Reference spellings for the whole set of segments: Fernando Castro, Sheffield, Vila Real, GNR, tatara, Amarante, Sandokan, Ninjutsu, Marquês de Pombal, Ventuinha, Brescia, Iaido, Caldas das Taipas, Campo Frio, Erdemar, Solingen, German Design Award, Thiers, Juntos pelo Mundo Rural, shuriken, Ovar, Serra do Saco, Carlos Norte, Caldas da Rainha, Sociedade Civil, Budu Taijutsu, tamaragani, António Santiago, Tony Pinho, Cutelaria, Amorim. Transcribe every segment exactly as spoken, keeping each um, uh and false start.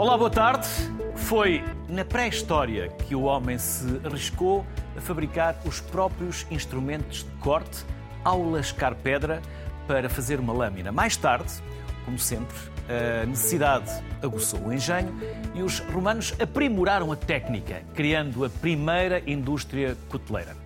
Olá, boa tarde. Foi na pré-história que o homem se arriscou a fabricar os próprios instrumentos de corte ao lascar pedra para fazer uma lâmina. Mais tarde, como sempre, a necessidade aguçou o engenho e os romanos aprimoraram a técnica, criando a primeira indústria cuteleira.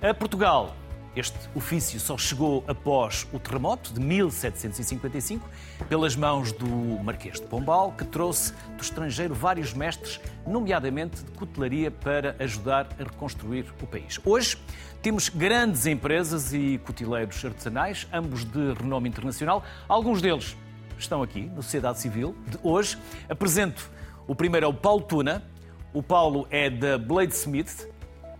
A Portugal, este ofício só chegou após o terremoto de mil setecentos e cinquenta e cinco, pelas mãos do Marquês de Pombal, que trouxe do estrangeiro vários mestres, nomeadamente de cutelaria, para ajudar a reconstruir o país. Hoje, temos grandes empresas e cuteleiros artesanais, ambos de renome internacional. Alguns deles estão aqui, no Sociedade Civil de hoje. Apresento, o primeiro é o Paulo Tuna, o Paulo é da Blade Smith,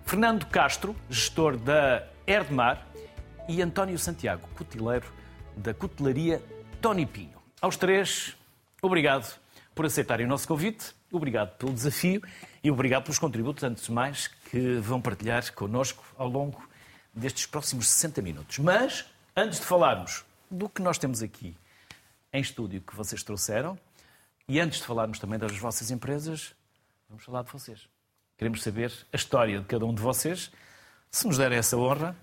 Fernando Castro, gestor da Erdemar, e António Santiago, cuteleiro da cutelaria Tony Pinho. Aos três, obrigado por aceitarem o nosso convite, obrigado pelo desafio e obrigado pelos contributos, antes de mais, que vão partilhar connosco ao longo destes próximos sessenta minutos. Mas, antes de falarmos do que nós temos aqui em estúdio que vocês trouxeram, e antes de falarmos também das vossas empresas, vamos falar de vocês. Queremos saber a história de cada um de vocês, se nos derem essa honra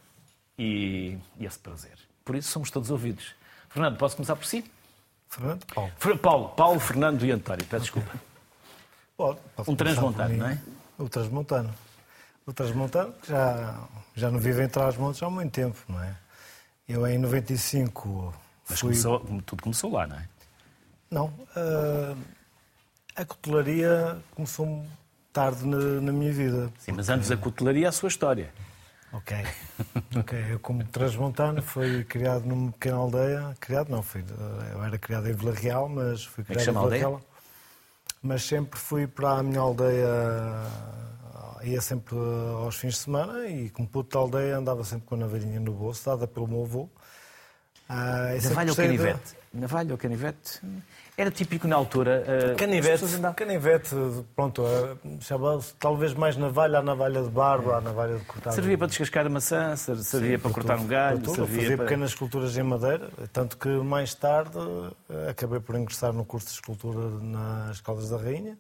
e esse prazer. Por isso somos todos ouvidos. Fernando, posso começar por si? Fernando? Paulo. Fer- Paulo, Paulo, Fernando e António. Peço desculpa. Pode, um transmontano, não é? O transmontano. O transmontano que já, já não vive em Trás-Montes há muito tempo, não é? Eu em noventa e cinco... Mas fui... começou, tudo começou lá, não é? Não. Uh, a cutelaria começou tarde na, na minha vida. Sim, mas antes da cutelaria, a sua história. Ok. okay. Eu, como transmontano, fui criado numa pequena aldeia. Criado não, fui, eu era criado em Vila Real, mas fui criado é que em Vila Real. Mas sempre fui para a minha aldeia, ia sempre aos fins de semana e, como puto da aldeia, andava sempre com a navalhinha no bolso, dada pelo meu avô. Ah, navalha ou canivete? Da... Navalha ou canivete? Era típico na altura... Uh... Canivete, canivete, pronto, chamava-se talvez mais navalha, a navalha de barba, a navalha de cortar... Servia para descascar a maçã, servia Sim, para, para cortar tudo, um galho... Para servia fazia para... pequenas esculturas em madeira, tanto que mais tarde acabei por ingressar no curso de escultura nas Caldas da Rainha,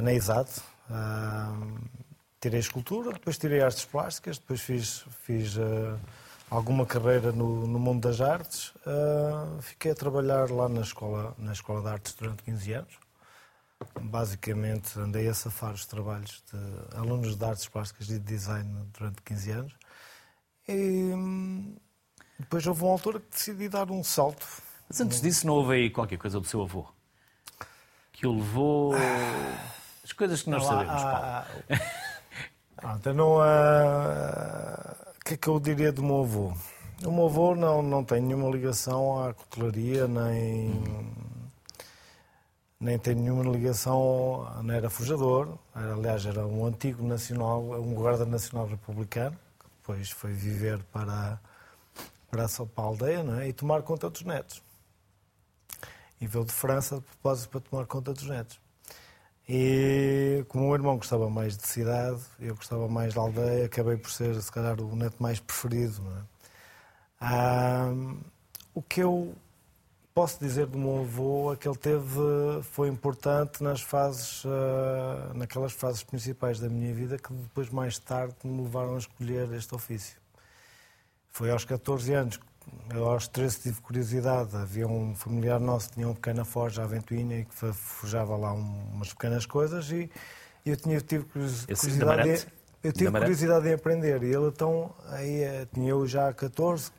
na I S A D. Tirei escultura, depois tirei artes plásticas, depois fiz... fiz alguma carreira no, no mundo das artes. Uh, fiquei a trabalhar lá na escola, na escola de artes durante quinze anos. Basicamente, andei a safar os trabalhos de alunos de artes plásticas e de design durante quinze anos. E depois houve uma altura que decidi dar um salto. Mas antes disso, não houve aí qualquer coisa do seu avô? Que o levou... As coisas que nós não, sabemos, ah, Paulo. Pronto, não há... O que é que eu diria do meu avô? O meu avô não, não tem nenhuma ligação à cutelaria, nem, uhum. nem tem nenhuma ligação, não era forjador, era, aliás era um antigo nacional, um guarda nacional republicano, que depois foi viver para, para, para a aldeia, não é? E tomar conta dos netos. E veio de França de propósito para tomar conta dos netos. E como o meu irmão gostava mais de cidade, eu gostava mais da aldeia, acabei por ser, se calhar, o neto mais preferido. Não é? Ah, o que eu posso dizer do meu avô é que ele teve, foi importante nas fases, naquelas fases principais da minha vida, que depois, mais tarde, me levaram a escolher este ofício. Foi aos catorze anos. Eu, aos treze, tive curiosidade. Havia um familiar nosso que tinha uma pequena forja à Ventuinha e que forjava lá umas pequenas coisas e eu, tinha, eu tive curiosidade, em, eu tive curiosidade em aprender. E ele, então, aí, tinha eu já catorze,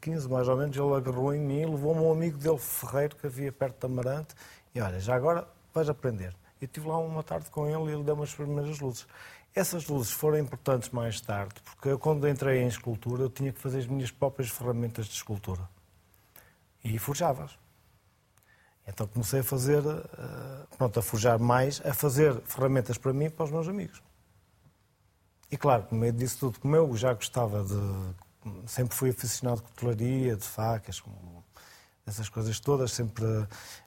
quinze, mais ou menos, ele agarrou em mim e levou-me um amigo dele, ferreiro, que havia perto de Amarante, e olha, já agora vais aprender. Eu estive lá uma tarde com ele e ele deu-me as primeiras luzes. Essas luzes foram importantes mais tarde, porque eu, quando entrei em escultura, eu tinha que fazer as minhas próprias ferramentas de escultura. E forjava-as. Então comecei a fazer, pronto, a forjar mais, a fazer ferramentas para mim e para os meus amigos. E claro, no meio disso tudo, como eu já gostava de... Sempre fui aficionado de cutelaria, de facas, essas coisas todas, sempre...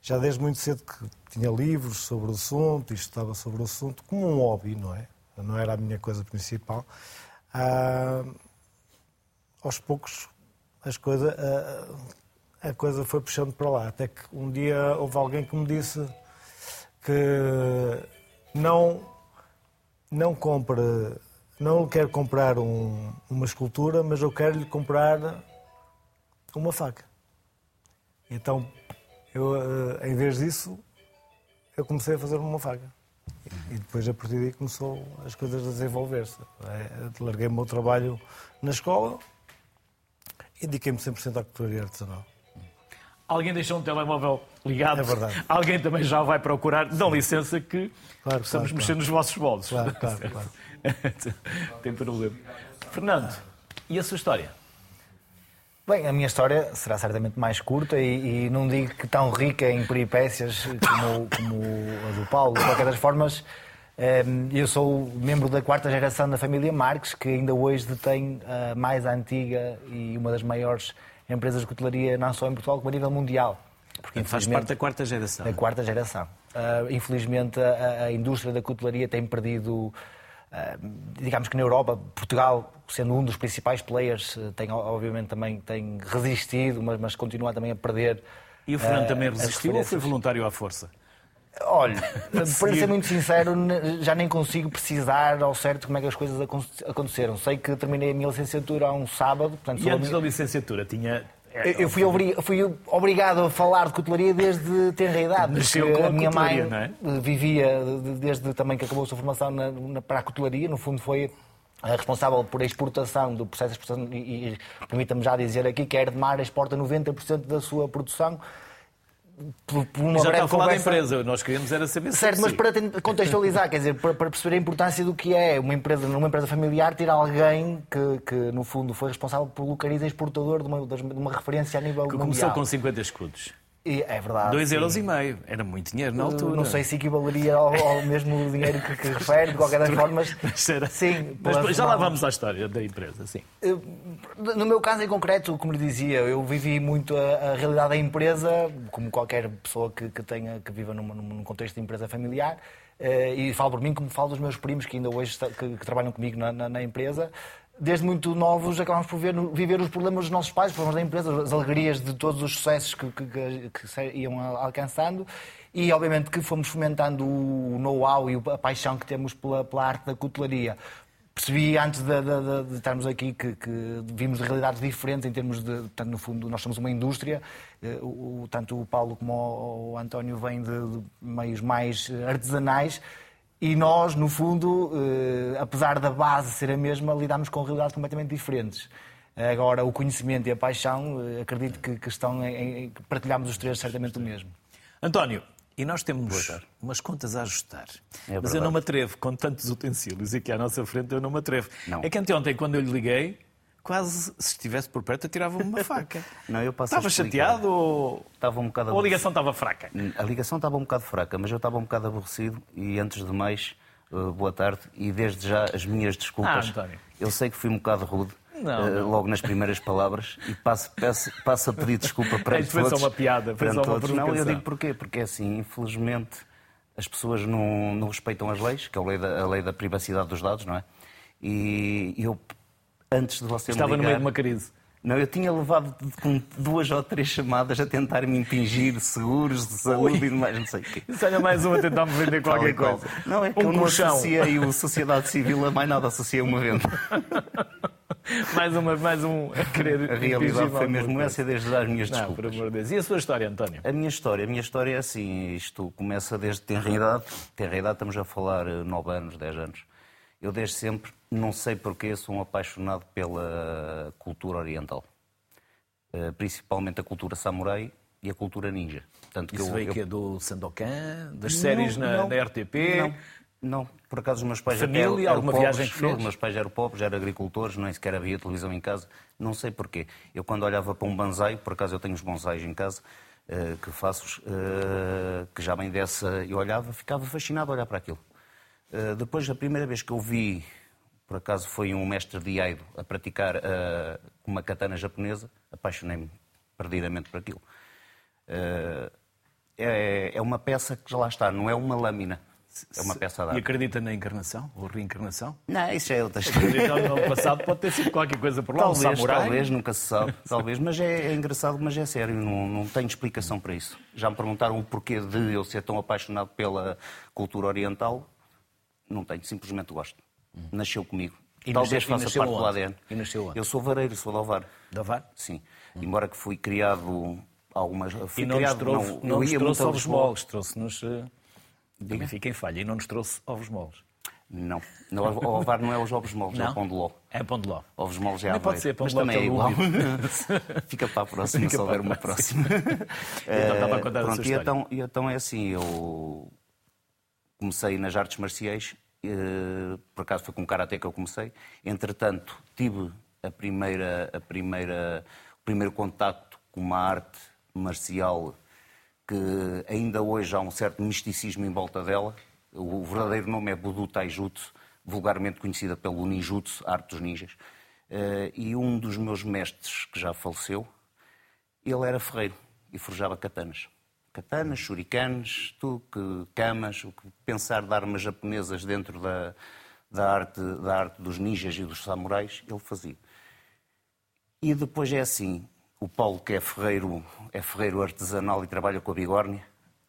Já desde muito cedo que tinha livros sobre o assunto e estudava sobre o assunto, como um hobby, não é? Não era a minha coisa principal. Ah, aos poucos, as coisa, a, a coisa foi puxando para lá. Até que um dia houve alguém que me disse que não, não compre, não lhe quero comprar um, uma escultura, mas eu quero-lhe comprar uma faca. Então, eu, em vez disso, eu comecei a fazer uma faca. E depois, a partir daí, começou as coisas a desenvolver-se. Larguei o meu trabalho na escola e dediquei-me cem por cento à cultura artesanal. Alguém deixou um telemóvel ligado? É verdade. Alguém também já vai procurar. Dão licença que claro, possamos claro, mexer claro. nos vossos bolsos. Claro, claro, claro. Tem problema. Fernando, e a sua história? Bem, a minha história será certamente mais curta e, e não digo que tão rica em peripécias como, como a do Paulo. De qualquer das formas, eu sou membro da quarta geração da família Marques, que ainda hoje detém a mais antiga e uma das maiores empresas de cutelaria, não só em Portugal, como a nível mundial. Porque faz parte da quarta geração. Da quarta geração. Infelizmente, a, a indústria da cutelaria tem perdido... digamos que na Europa, Portugal, sendo um dos principais players, tem, obviamente também tem resistido, mas, mas continua também a perder. E o Fernando uh, também resistiu ou foi voluntário à força? Olha, para ser muito sincero, já nem consigo precisar ao certo como é que as coisas aconteceram. Sei que terminei a minha licenciatura há um sábado. Portanto, e antes da licenciatura tinha... Eu fui, obri... fui obrigado a falar de cutelaria desde tenra idade. Nasceu com a, a minha mãe, não é? Vivia desde também que acabou a sua formação na, na, para a cutelaria. No fundo foi a responsável por a exportação do processo de exportação e, e permita-me já dizer aqui que a Erdemar exporta noventa por cento da sua produção. Por, por uma já está a falar conversa... da empresa, nós queríamos era saber se... Certo, mas para contextualizar, quer dizer, para, para perceber a importância do que é uma empresa, numa empresa familiar, ter alguém que, que, no fundo, foi responsável por localizar e exportador de uma, de uma referência a nível que mundial. Que começou com cinquenta escudos. E, é verdade. dois euros e meio. Era muito dinheiro na altura. Não sei se equivaleria ao, ao mesmo dinheiro que, que refere, de qualquer das formas. Mas, sim, mas já forma... lá vamos à história da empresa, sim. No meu caso em concreto, como lhe dizia, eu vivi muito a, a realidade da empresa, como qualquer pessoa que, que, tenha, que viva numa, num contexto de empresa familiar. E falo por mim como falo dos meus primos que ainda hoje que, que trabalham comigo na, na, na empresa. Desde muito novos acabámos por ver, viver os problemas dos nossos pais, os problemas da empresa, as alegrias de todos os sucessos que, que, que, que se iam alcançando e, obviamente, que fomos fomentando o know-how e a paixão que temos pela, pela arte da cutelaria. Percebi, antes de, de, de, de estarmos aqui, que, que vimos realidades diferentes em termos de... Portanto, no fundo, nós somos uma indústria. O, o, tanto o Paulo como o, o António vêm de, de meios mais artesanais. E nós, no fundo, eh, apesar da base ser a mesma, lidamos com realidades completamente diferentes. Agora, o conhecimento e a paixão, eh, acredito que, que estão em, em, partilhamos os três certamente o mesmo. António, e nós temos umas contas a ajustar. É Mas eu não me atrevo, com tantos utensílios aqui à nossa frente, eu não me atrevo. Não. É que anteontem, quando eu lhe liguei, quase, se estivesse por perto, tirava-me uma faca. Não, eu passo estava a chateado ou... Estava um bocado ou a ligação estava fraca? A ligação estava um bocado fraca, mas eu estava um bocado aborrecido e, antes de mais, boa tarde e desde já as minhas desculpas. Ah, eu sei que fui um bocado rude. Não, não. Logo nas primeiras palavras e passo, passo, passo a pedir desculpa para todos. Foi só uma piada, foi só uma provocação. Não, eu digo porquê, porque é assim, infelizmente, as pessoas não, não respeitam as leis, que é a lei da, a lei da privacidade dos dados, não é? E eu... Antes de você Estava me ligar, no meio de uma crise. Não, eu tinha levado duas ou três chamadas a tentar me impingir seguros de saúde Ui. e mais não sei o quê. Isso era mais uma a tentar me vender qualquer coisa. coisa. Não, é que um eu não colchão. associei o Sociedade Civil a mais nada, associei uma venda. mais, uma, mais um a querer. A realidade foi mesmo essa, desde dar as minhas não, desculpas. Por amor de Deus. E a sua história, António? A minha história, a minha história é assim, isto começa desde tenra idade. Tenra idade, estamos a falar nove anos, dez anos. Eu desde sempre, não sei porquê, sou um apaixonado pela cultura oriental. Principalmente a cultura samurai e a cultura ninja. Tanto que Isso eu, veio eu... que é do Sandokan, das não, séries na, não, na R T P? Não, não, por acaso os meus pais Família, eram, eram alguma pobres, viagem que fez? Os meus pais eram pobres, eram agricultores, nem sequer havia televisão em casa. Não sei porquê. Eu quando olhava para um bonsai, por acaso eu tenho os bonsais em casa, que faço, que já bem dessa eu olhava, ficava fascinado a olhar para aquilo. Uh, depois, a primeira vez que eu vi, por acaso foi um mestre de Iaido a praticar uh, uma katana japonesa, apaixonei-me perdidamente por aquilo. Uh, é, é uma peça que já lá está, não é uma lâmina. É uma peça da... E acredita na encarnação ou reencarnação? Não, isso já é outra história. No passado pode ter sido qualquer coisa por lá. Talvez, um samurai. Talvez, nunca se sabe. Talvez, mas é, é engraçado, mas é sério. Não, não tenho explicação para isso. Já me perguntaram o porquê de eu ser tão apaixonado pela cultura oriental. Não tenho, simplesmente gosto. Nasceu comigo. E talvez nasceu, faça parte do A D N. E nasceu onde? Eu sou vareiro, sou de Ovar. De Ovar? Sim. Hum. Embora que fui criado... Algumas... Fui e não criado, nos trouxe, não, não nos trouxe ovos moles, trouxe-nos... Diga. Fica em falha. E não nos trouxe ovos moles. Não. O Ovar não é os ovos moles, não. É o pão de ló. É pão de ló. Ovos moles é a pode ser pão de ló, mas também é igual. Fica para a próxima, Fica se houver uma próxima. Então estava a contar uh, a pronto, sua história. Então, então é assim, eu comecei nas artes marciais, uh, por acaso foi com o Karate que eu comecei, entretanto tive a primeira, a primeira, o primeiro contacto com uma arte marcial que ainda hoje há um certo misticismo em volta dela. O verdadeiro nome é Budu Taijutsu, vulgarmente conhecida pelo Ninjutsu, a arte dos ninjas. E um dos meus mestres, que já faleceu, ele era ferreiro e forjava katanas. Katanas, shurikenes, tudo que camas, o que pensar de armas japonesas dentro da, da, arte, da arte dos ninjas e dos samurais, ele fazia. E depois é assim... O Paulo, que é ferreiro, é ferreiro artesanal e trabalha com a bigórnia,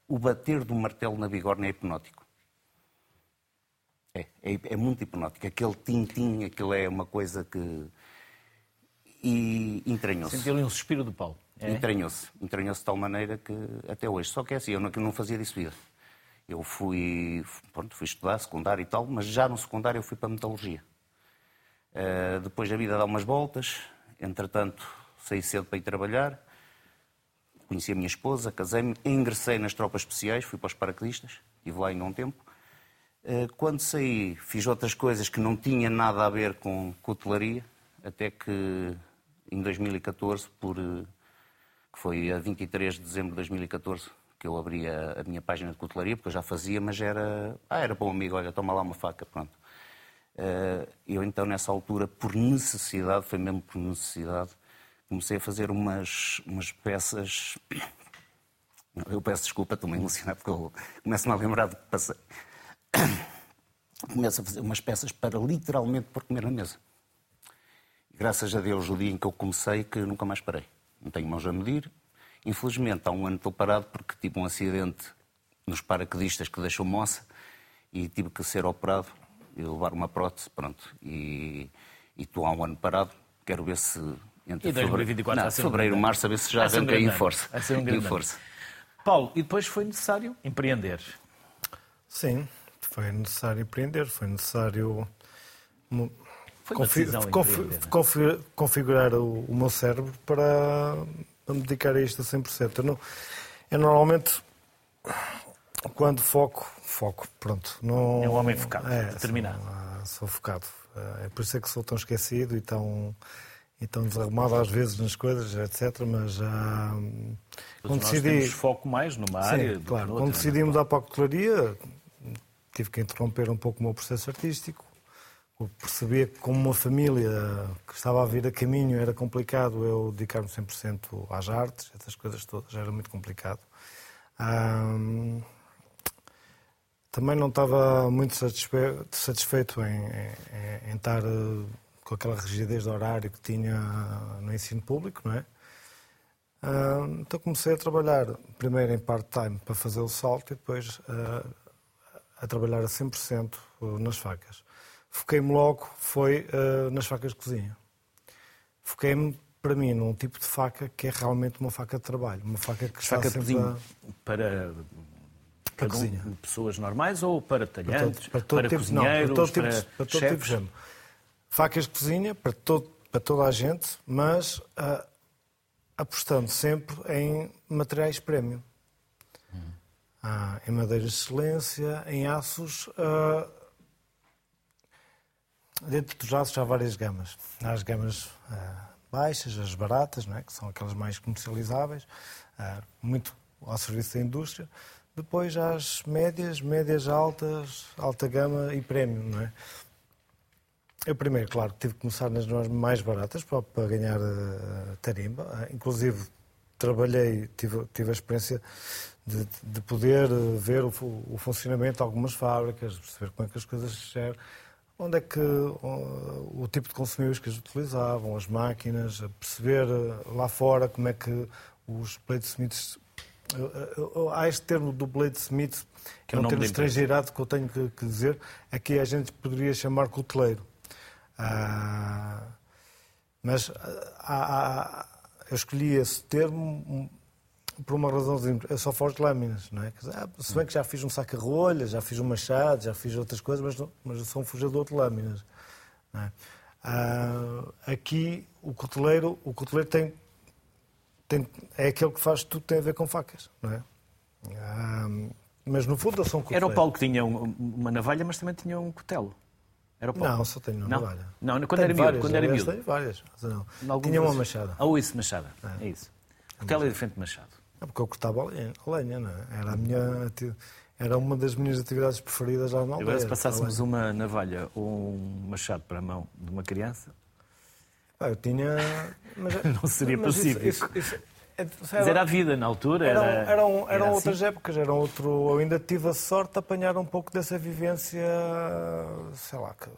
o bater do martelo na bigórnia é hipnótico. É, é, é muito hipnótico. Aquele tintim, aquilo é uma coisa que... E entranhou-se. Sentiu um suspiro do Paulo. É? Entranhou-se. Entranhou-se de tal maneira que até hoje. Só que é assim, eu não, eu não fazia disso vida. Eu fui, pronto, fui estudar secundário e tal, mas já no secundário eu fui para a metalurgia. Uh, depois a vida dá umas voltas, entretanto... Saí cedo para ir trabalhar, conheci a minha esposa, casei-me, ingressei nas tropas especiais, fui para os paraquedistas, estive lá ainda um tempo. Quando saí, fiz outras coisas que não tinha nada a ver com cutelaria, até que em dois mil e catorze, por, que foi a vinte e três de dezembro de dois mil e catorze, que eu abri a, a minha página de cutelaria, porque eu já fazia, mas era... Ah, era para um amigo, olha, toma lá uma faca, pronto. Eu então, nessa altura, por necessidade, foi mesmo por necessidade, comecei a fazer umas, umas peças... Eu peço desculpa, estou-me a emocionar, porque eu começo-me a lembrar do que passei. Começo a fazer umas peças para literalmente pôr comer na mesa. E, graças a Deus, o dia em que eu comecei, que nunca mais parei. Não tenho mãos a medir. Infelizmente, há um ano estou parado, porque tive um acidente nos paraquedistas que deixou moça e tive que ser operado e levar uma prótese, pronto. E, e estou há um ano parado, quero ver se... Entre e dois mil e vinte e quatro, não, fevereiro, um março, a ver se já arranca um em força. A ser um grande força. Paulo, e depois foi necessário empreender? Sim, foi necessário empreender, foi necessário foi confi... confi... confi... configurar o... o meu cérebro para... para me dedicar a isto a cem por cento. Eu, não... eu normalmente, quando foco, foco, pronto. Não... É um homem focado, é, determinado. Sou... sou focado. É por isso é que sou tão esquecido e tão... E tão desarrumado às vezes nas coisas, etcétera. Mas já... Quando nós decidi... temos foco mais numa Sim, área... Sim, claro. Quando decidi mudar para a cutelaria, tive que interromper um pouco o meu processo artístico. Eu percebia que como uma família que estava a vir a caminho era complicado eu dedicar-me cem por cento às artes, essas coisas todas, era muito complicado. Hum... Também não estava muito satisfe... satisfeito em, em, em estar... com aquela rigidez de horário que tinha no ensino público, não é? Então comecei a trabalhar primeiro em part-time para fazer o salto e depois a, a trabalhar a cem por cento nas facas. Foquei-me logo, foi nas facas de cozinha. Foquei-me, para mim, num tipo de faca que é realmente uma faca de trabalho, uma faca que faca está sempre a... para... Para, para um, pessoas normais ou para talhantes, para, todo, para, todo para tipo, cozinheiros, não, para, todo para, tipo, para todo chefes? Tipo de facas de cozinha para, todo, para toda a gente, mas uh, apostando sempre em materiais premium. Hum. Ah, em madeiras de excelência, em aços. Uh, dentro dos aços há várias gamas. Há as gamas uh, baixas, as baratas, não é? Que são aquelas mais comercializáveis, uh, muito ao serviço da indústria. Depois há as médias, médias altas, alta gama e premium, não é? Eu primeiro, claro, tive que começar nas mais baratas para ganhar uh, tarimba. Uh, inclusive, trabalhei, tive, tive a experiência de, de poder ver o, o funcionamento de algumas fábricas, perceber como é que as coisas se geram, onde é que o, o tipo de consumíveis que as utilizavam, as máquinas, perceber lá fora como é que os Blade Smiths... Há este termo do Blade Smith, que é um termo estrangeirado que eu tenho que, que dizer, é que a gente poderia chamar cuteleiro. Ah, mas há... há Eu escolhi esse termo por uma razão simples. Eu só forjo de lâminas, não é? Se bem que já fiz um saca-rolha, já fiz um machado, já fiz outras coisas, mas, não, mas eu sou um forjador de lâminas. Não é? Ah, aqui, o cuteleiro, o cuteleiro tem, tem, é aquele que faz tudo que tem a ver com facas, não é? Ah, mas no fundo eu sou um cuteleiro. Era o Paulo que tinha um, uma navalha, mas também tinha um cutelo. Era não, só tenho uma navalha. Não, não, quando tenho era várias, miúdo. Quando era miúdo. Tenho várias, não. Algum tinha uma machada. Ou oh, isso, machada. É, é isso. O cutelo é diferente de machado. É porque eu cortava a lenha, não é? Era, a minha, era uma das minhas atividades preferidas lá na aldeia. Agora, se passássemos uma navalha ou um machado para a mão de uma criança... Ah, eu tinha... Mas, não seria pacífico. Isso, isso, isso... Mas era a vida na altura? Era, era, eram eram era assim. Outras épocas, eram outro. Eu ainda tive a sorte de apanhar um pouco dessa vivência, sei lá, que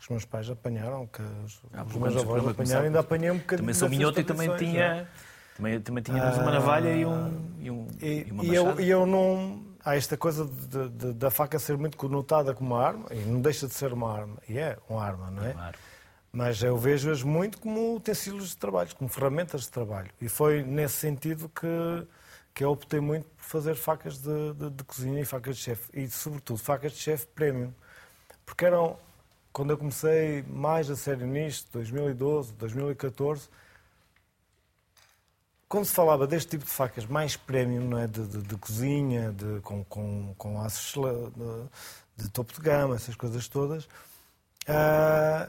os meus pais apanharam, que os, ah, os meus avós apanharam, ainda apanhei um bocadinho. Também sou minhoto e também tinha, também, também tinha ah, uma navalha e, um, e, um, e, e uma machada. E eu, eu não... Há esta coisa de, de, da faca ser muito conotada como uma arma, e não deixa de ser uma arma, e é uma arma, não é? É uma arma. Mas eu vejo-as muito como utensílios de trabalho, como ferramentas de trabalho. E foi nesse sentido que, que eu optei muito por fazer facas de, de, de cozinha e facas de chefe. E, sobretudo, facas de chefe premium. Porque eram, quando eu comecei mais a sério nisto, dois mil e doze, dois mil e catorze, quando se falava deste tipo de facas mais premium, não é? de, de, de cozinha, de, com, com, com aços de, de topo de gama, essas coisas todas... Ah,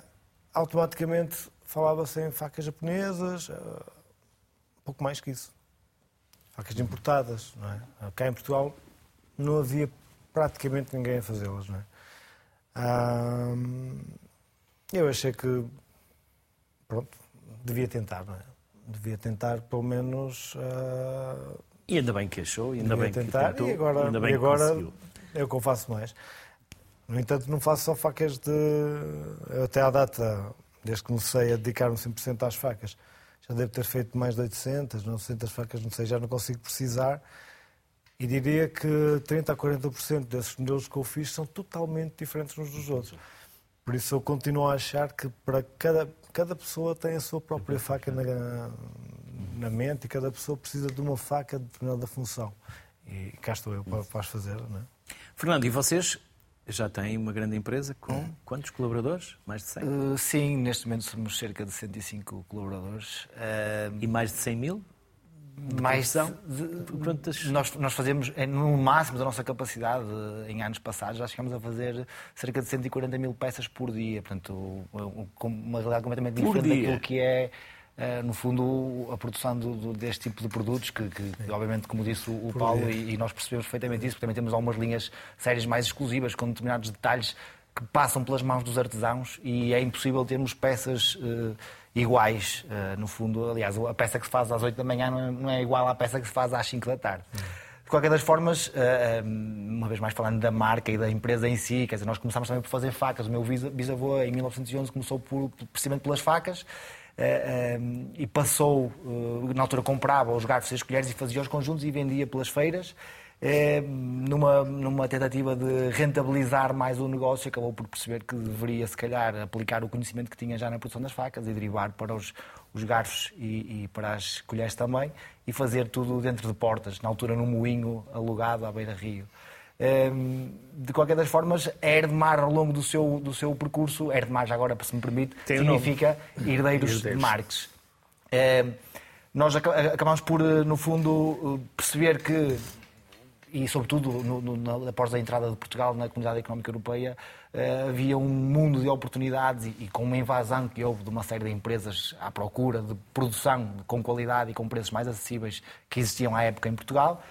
automaticamente falava-se em facas japonesas, uh, pouco mais que isso. Facas importadas, não é? Cá em Portugal não havia praticamente ninguém a fazê-las, não é? Uh, eu achei que, pronto, devia tentar, não é? Devia tentar, pelo menos... Uh, e ainda bem que achou, ainda bem tentar, que tentou, e agora, ainda bem e agora que é o que eu faço mais. No entanto, não faço só facas de... Eu até à data, desde que comecei a dedicar-me cem por cento às facas, já devo ter feito mais de oitocentas, novecentas facas, não sei, já não consigo precisar. E diria que trinta a quarenta por cento desses modelos que eu fiz são totalmente diferentes uns dos outros. Por isso eu continuo a achar que para cada, cada pessoa tem a sua própria faca na, na mente e cada pessoa precisa de uma faca de determinada função. E cá estou eu para, para as fazer, não é? Fernando, e vocês... Já tem uma grande empresa com quantos colaboradores? Mais de cem? Uh, sim, neste momento somos cerca de cento e cinco colaboradores. Uh, e mais de cem mil? De mais de, Quantas... nós, nós fazemos, no máximo da nossa capacidade, em anos passados, já chegámos a fazer cerca de cento e quarenta mil peças por dia. Portanto, uma realidade completamente diferente daquilo que é... Uh, no fundo, a produção do, do, deste tipo de produtos, que, que obviamente, como disse o, o Paulo, e, e nós percebemos perfeitamente isso, porque também temos algumas linhas séries mais exclusivas, com determinados detalhes que passam pelas mãos dos artesãos, e é impossível termos peças uh, iguais, uh, no fundo. Aliás, a peça que se faz às oito da manhã não é, não é igual à peça que se faz às cinco da tarde. Uhum. De qualquer das formas, uma vez mais falando da marca e da empresa em si, quer dizer, nós começámos também por fazer facas. O meu bisavô, em mil novecentos e onze, começou por, precisamente pelas facas e passou, na altura comprava os garfos e as colheres e fazia os conjuntos e vendia pelas feiras. Numa, numa tentativa de rentabilizar mais o negócio, acabou por perceber que deveria, se calhar, aplicar o conhecimento que tinha já na produção das facas e derivar para os os garfos e, e para as colheres também, e fazer tudo dentro de portas, na altura num moinho alugado à beira-rio. Um, de qualquer das formas, a Erdemar, ao longo do seu, do seu percurso, Erdemar, já agora, se me permite, tem significa herdeiros de Marques. Um, nós acabamos por, no fundo, perceber que, e sobretudo no, no, após a entrada de Portugal na Comunidade Económica Europeia, uh, havia um mundo de oportunidades e, e com uma invasão que houve de uma série de empresas à procura de produção com qualidade e com preços mais acessíveis que existiam à época em Portugal,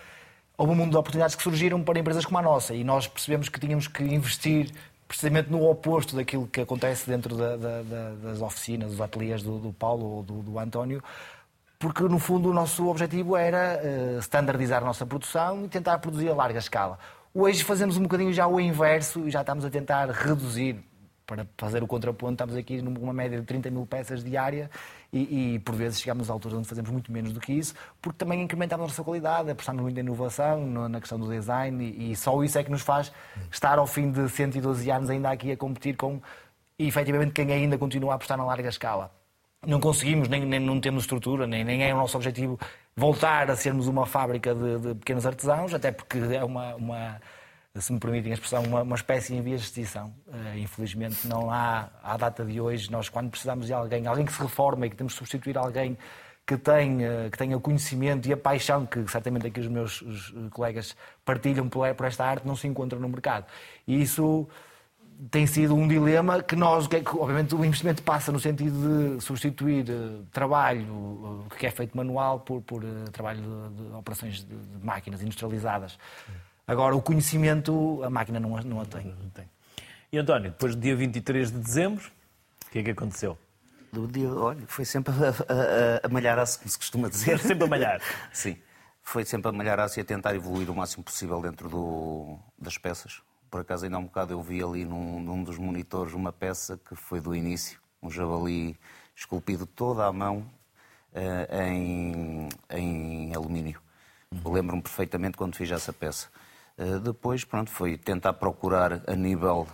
houve um mundo de oportunidades que surgiram para empresas como a nossa, e nós percebemos que tínhamos que investir precisamente no oposto daquilo que acontece dentro da, da, da, das oficinas, dos ateliês do, do Paulo ou do, do António, porque, no fundo, o nosso objetivo era uh, standardizar a nossa produção e tentar produzir a larga escala. Hoje fazemos um bocadinho já o inverso e já estamos a tentar reduzir. Para fazer o contraponto, estamos aqui numa média de trinta mil peças diária e, e por vezes, chegamos a alturas onde fazemos muito menos do que isso, porque também incrementamos a nossa qualidade, apostamos muito na inovação, na questão do design, e, e só isso é que nos faz estar ao fim de cento e doze anos ainda aqui a competir com, e, efetivamente, quem ainda continua a apostar na larga escala. Não conseguimos, nem, nem não temos estrutura, nem, nem é o nosso objetivo voltar a sermos uma fábrica de, de pequenos artesãos, até porque é uma... uma se me permitem a expressão, uma, uma espécie em vias de extinção. Uh, infelizmente, não há, à data de hoje, nós quando precisamos de alguém, alguém que se reforma e que temos de substituir alguém que tenha, que tenha o conhecimento e a paixão, que certamente aqui os meus os colegas partilham por, por esta arte, não se encontram no mercado. E isso tem sido um dilema que nós, que, obviamente, o investimento passa no sentido de substituir uh, trabalho uh, que é feito manual por, por uh, trabalho de, de operações de, de máquinas industrializadas. Agora, o conhecimento, a máquina não, não a tem. E, António, depois do dia vinte e três de dezembro, o que é que aconteceu? Do dia, olha, foi sempre a, a, a malhar-se, como se costuma dizer. Foi sempre a malhar. Sim, foi sempre a malhar-se e a tentar evoluir o máximo possível dentro do, das peças. Por acaso, ainda há um bocado eu vi ali num, num dos monitores uma peça que foi do início, um javali esculpido toda à mão uh, em, em alumínio. Uhum. Lembro-me perfeitamente quando fiz essa peça. Depois, pronto, foi tentar procurar a nível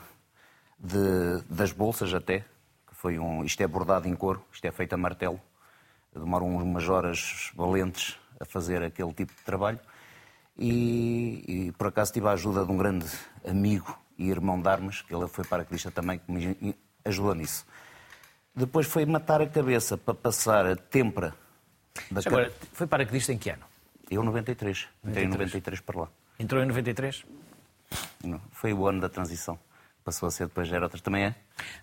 de, das bolsas até, que foi um, isto é bordado em couro, isto é feito a martelo, demoram umas horas valentes a fazer aquele tipo de trabalho e, e por acaso tive a ajuda de um grande amigo e irmão de armas, que ele foi paraquedista também, que me ajudou nisso. Depois foi matar a cabeça para passar a têmpera. Da Agora, ca... foi paraquedista em que ano? Eu, noventa e três. Entrei em noventa e três para lá. Entrou em noventa e três? Não, foi o ano da transição. Passou a ser depois Gerotas, também é?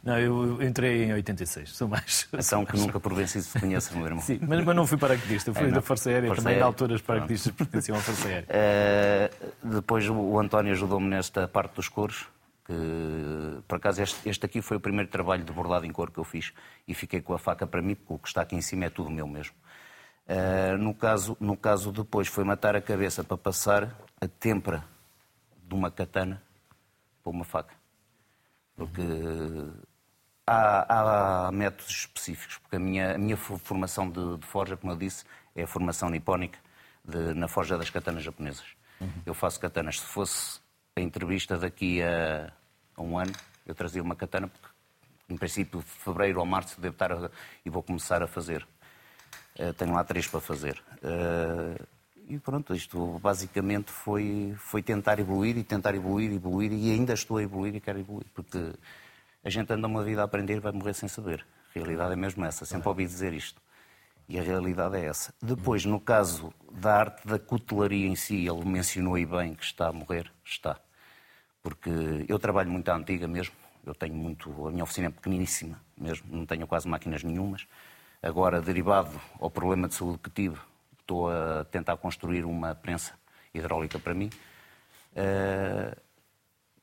Não, eu entrei em oitenta e seis, sou mais. São que nunca por vencido se conhece, meu irmão. Sim, mas, mas não fui paraquedista, fui é, da Força Aérea, Força também Aérea. Na altura os paraquedistas pertenciam à Força Aérea. Uh, depois o António ajudou-me nesta parte dos couros, que por acaso este, este aqui foi o primeiro trabalho de bordado em couro que eu fiz e fiquei com a faca para mim, porque o que está aqui em cima é tudo meu mesmo. Uh, no, caso, no caso depois foi matar a cabeça para passar a têmpera de uma katana para uma faca. Porque há, há métodos específicos, porque a minha, a minha formação de, de forja, como eu disse, é a formação nipónica de, na forja das katanas japonesas. Uhum. Eu faço katanas. Se fosse a entrevista daqui a, a um ano, eu trazia uma katana, porque em princípio de fevereiro ou março devo estar a, e vou começar a fazer. Uh, tenho lá três para fazer. Uh, e pronto, isto basicamente foi, foi tentar evoluir e tentar evoluir, evoluir e ainda estou a evoluir e quero evoluir, porque a gente anda uma vida a aprender e vai morrer sem saber. A realidade é mesmo essa, sempre ouvi dizer isto. E a realidade é essa. Depois, no caso da arte da cutelaria em si, ele mencionou e bem que está a morrer, está. Porque eu trabalho muito à antiga mesmo, eu tenho muito, a minha oficina é pequeníssima mesmo, não tenho quase máquinas nenhumas. Agora, derivado ao problema de saúde que tive, estou a tentar construir uma prensa hidráulica para mim,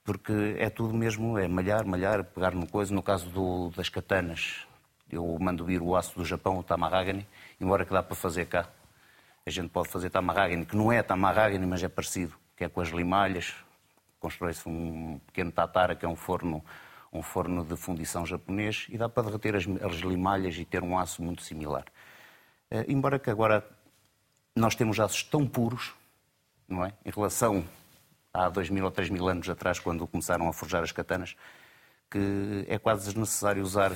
porque é tudo mesmo, é malhar, malhar, pegar numa coisa. No caso do, das katanas, eu mando vir o aço do Japão, o tamaragani, embora que dá para fazer cá. A gente pode fazer tamaragani, que não é tamaragani, mas é parecido, que é com as limalhas, constrói-se um pequeno tatara, que é um forno... um forno de fundição japonês, e dá para derreter as, as limalhas e ter um aço muito similar. Uh, embora que agora nós temos aços tão puros, não é? Em relação a dois mil ou três mil anos atrás, quando começaram a forjar as katanas, que é quase desnecessário usar,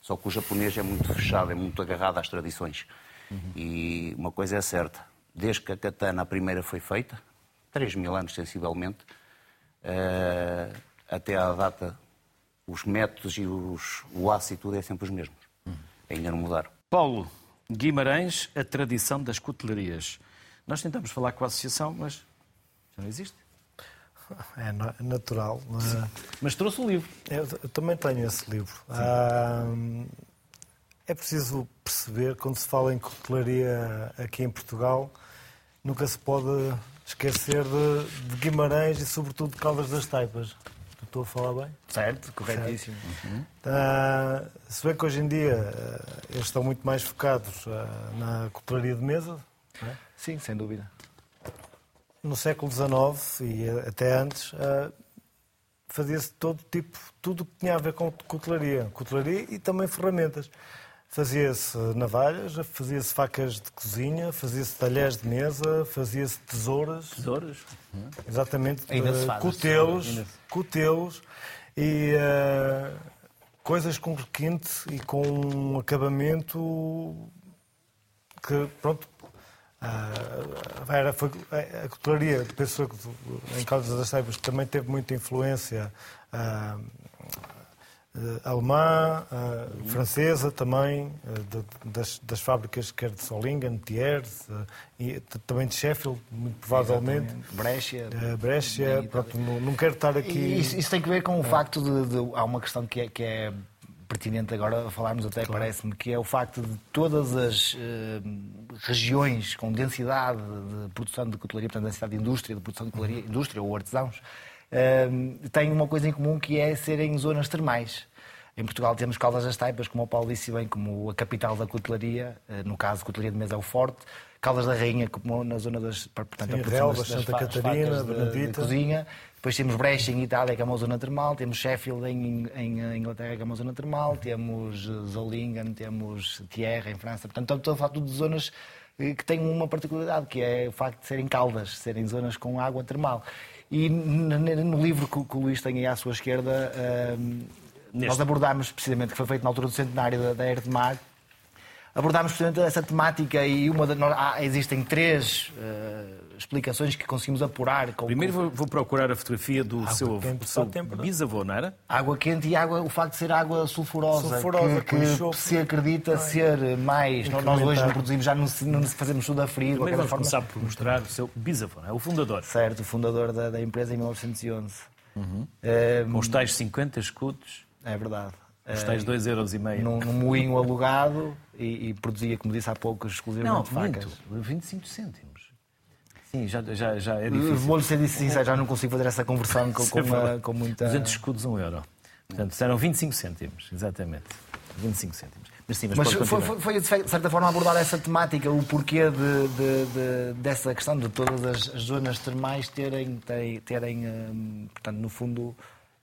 só que o japonês é muito fechado, é muito agarrado às tradições. Uhum. E uma coisa é certa, desde que a katana, a primeira, foi feita, três mil anos sensivelmente, uh, até à data... Os métodos e os, o aço e tudo é sempre os mesmos. Hum. Ainda não mudaram. Paulo, Guimarães, a tradição das cutelarias. Nós tentamos falar com a associação, mas já não existe. É natural. Sim. Mas trouxe o livro. Eu, eu também tenho esse livro. Ah, é preciso perceber, quando se fala em cutelaria aqui em Portugal, nunca se pode esquecer de, de Guimarães e, sobretudo, de Caldas das Taipas. Estou a falar bem? Certo, corretíssimo. Certo. Uhum. Uh, se bem que hoje em dia uh, eles estão muito mais focados uh, na cooperaria de mesa, não é? Sim, sem dúvida. No século dezenove e até antes, uh, fazia-se todo tipo, tudo que tinha a ver com cutelaria. Cutelaria e também ferramentas. Fazia-se navalhas, fazia-se facas de cozinha, fazia-se talheres de mesa, fazia-se tesouras. Tesouras? Uhum. Exatamente. Ainda se faz, cutelos, ainda se... cutelos e uh, coisas com requinte e com um acabamento que, pronto, uh, era, foi, a cutelaria, penso que em Caldas das Taipas, que também teve muita influência uh, Uh, alemã, uh, uhum. francesa também, uh, de, das, das fábricas quer de Solingen, Thiers, uh, e de, também de Sheffield, muito provavelmente. Exatamente. Brescia. Uh, Brescia, pronto, não, não quero estar aqui... Isso, isso tem que ver com o uh, facto de, de... Há uma questão que é, que é pertinente agora falarmos até, claro. Parece-me, que é o facto de todas as uh, regiões com densidade de produção de cutelaria, portanto, densidade de indústria, de produção de cutelaria, uhum. indústria ou artesãos, Uh, têm uma coisa em comum, que é serem zonas termais. Em Portugal temos Caldas das Taipas, como o Paulo disse bem, como a capital da cutelaria, uh, no caso, cutelaria de mesa é o forte, Caldas da Rainha, como na zona das... Portanto, sim, a produção Relva, das, Santa das Catarina, facas de, de cozinha. Depois temos Brescia em Itália, que é uma zona termal, temos Sheffield em, em, em Inglaterra, que é uma zona termal, temos Solingen, temos Thiers em França. Portanto, estou a falar tudo de zonas que têm uma particularidade, que é o facto de serem caldas, serem zonas com água termal. E no livro que o Luís tem aí à sua esquerda, nós abordámos precisamente, que foi feito na altura do centenário da Erdemar, abordámos precisamente essa temática e uma de... ah, existem três uh, explicações que conseguimos apurar. Com... Primeiro vou, vou procurar a fotografia do água seu, quente, seu tempo, bisavô, não era? Água quente e água, o facto de ser água sulfurosa, sulfurosa que, que, que se acredita Ai, ser mais... Nós hoje não produzimos, já não, não fazemos tudo a frio. Primeiro vamos forma. começar por mostrar o seu bisavô, não é? O fundador. Certo, o fundador da, da empresa em mil novecentos e onze. Uhum. Um... Com os tais cinquenta escudos. É verdade. Os tais dois euros e meio. Num, num moinho alugado e, e produzia, como disse há pouco, exclusivamente não, facas. Não, vinte e cinco cêntimos. Sim, já, já, já é difícil. Vou-lhe ser sincero, já não consigo fazer essa conversão com, com, uma, com muita... duzentos escudos, um euro. Portanto, eram vinte e cinco cêntimos, exatamente. vinte e cinco cêntimos. Mas, sim, mas, mas foi, foi, foi, de certa forma, abordar essa temática, o porquê de, de, de, dessa questão de todas as, as zonas termais terem, terem, terem hum, portanto, no fundo...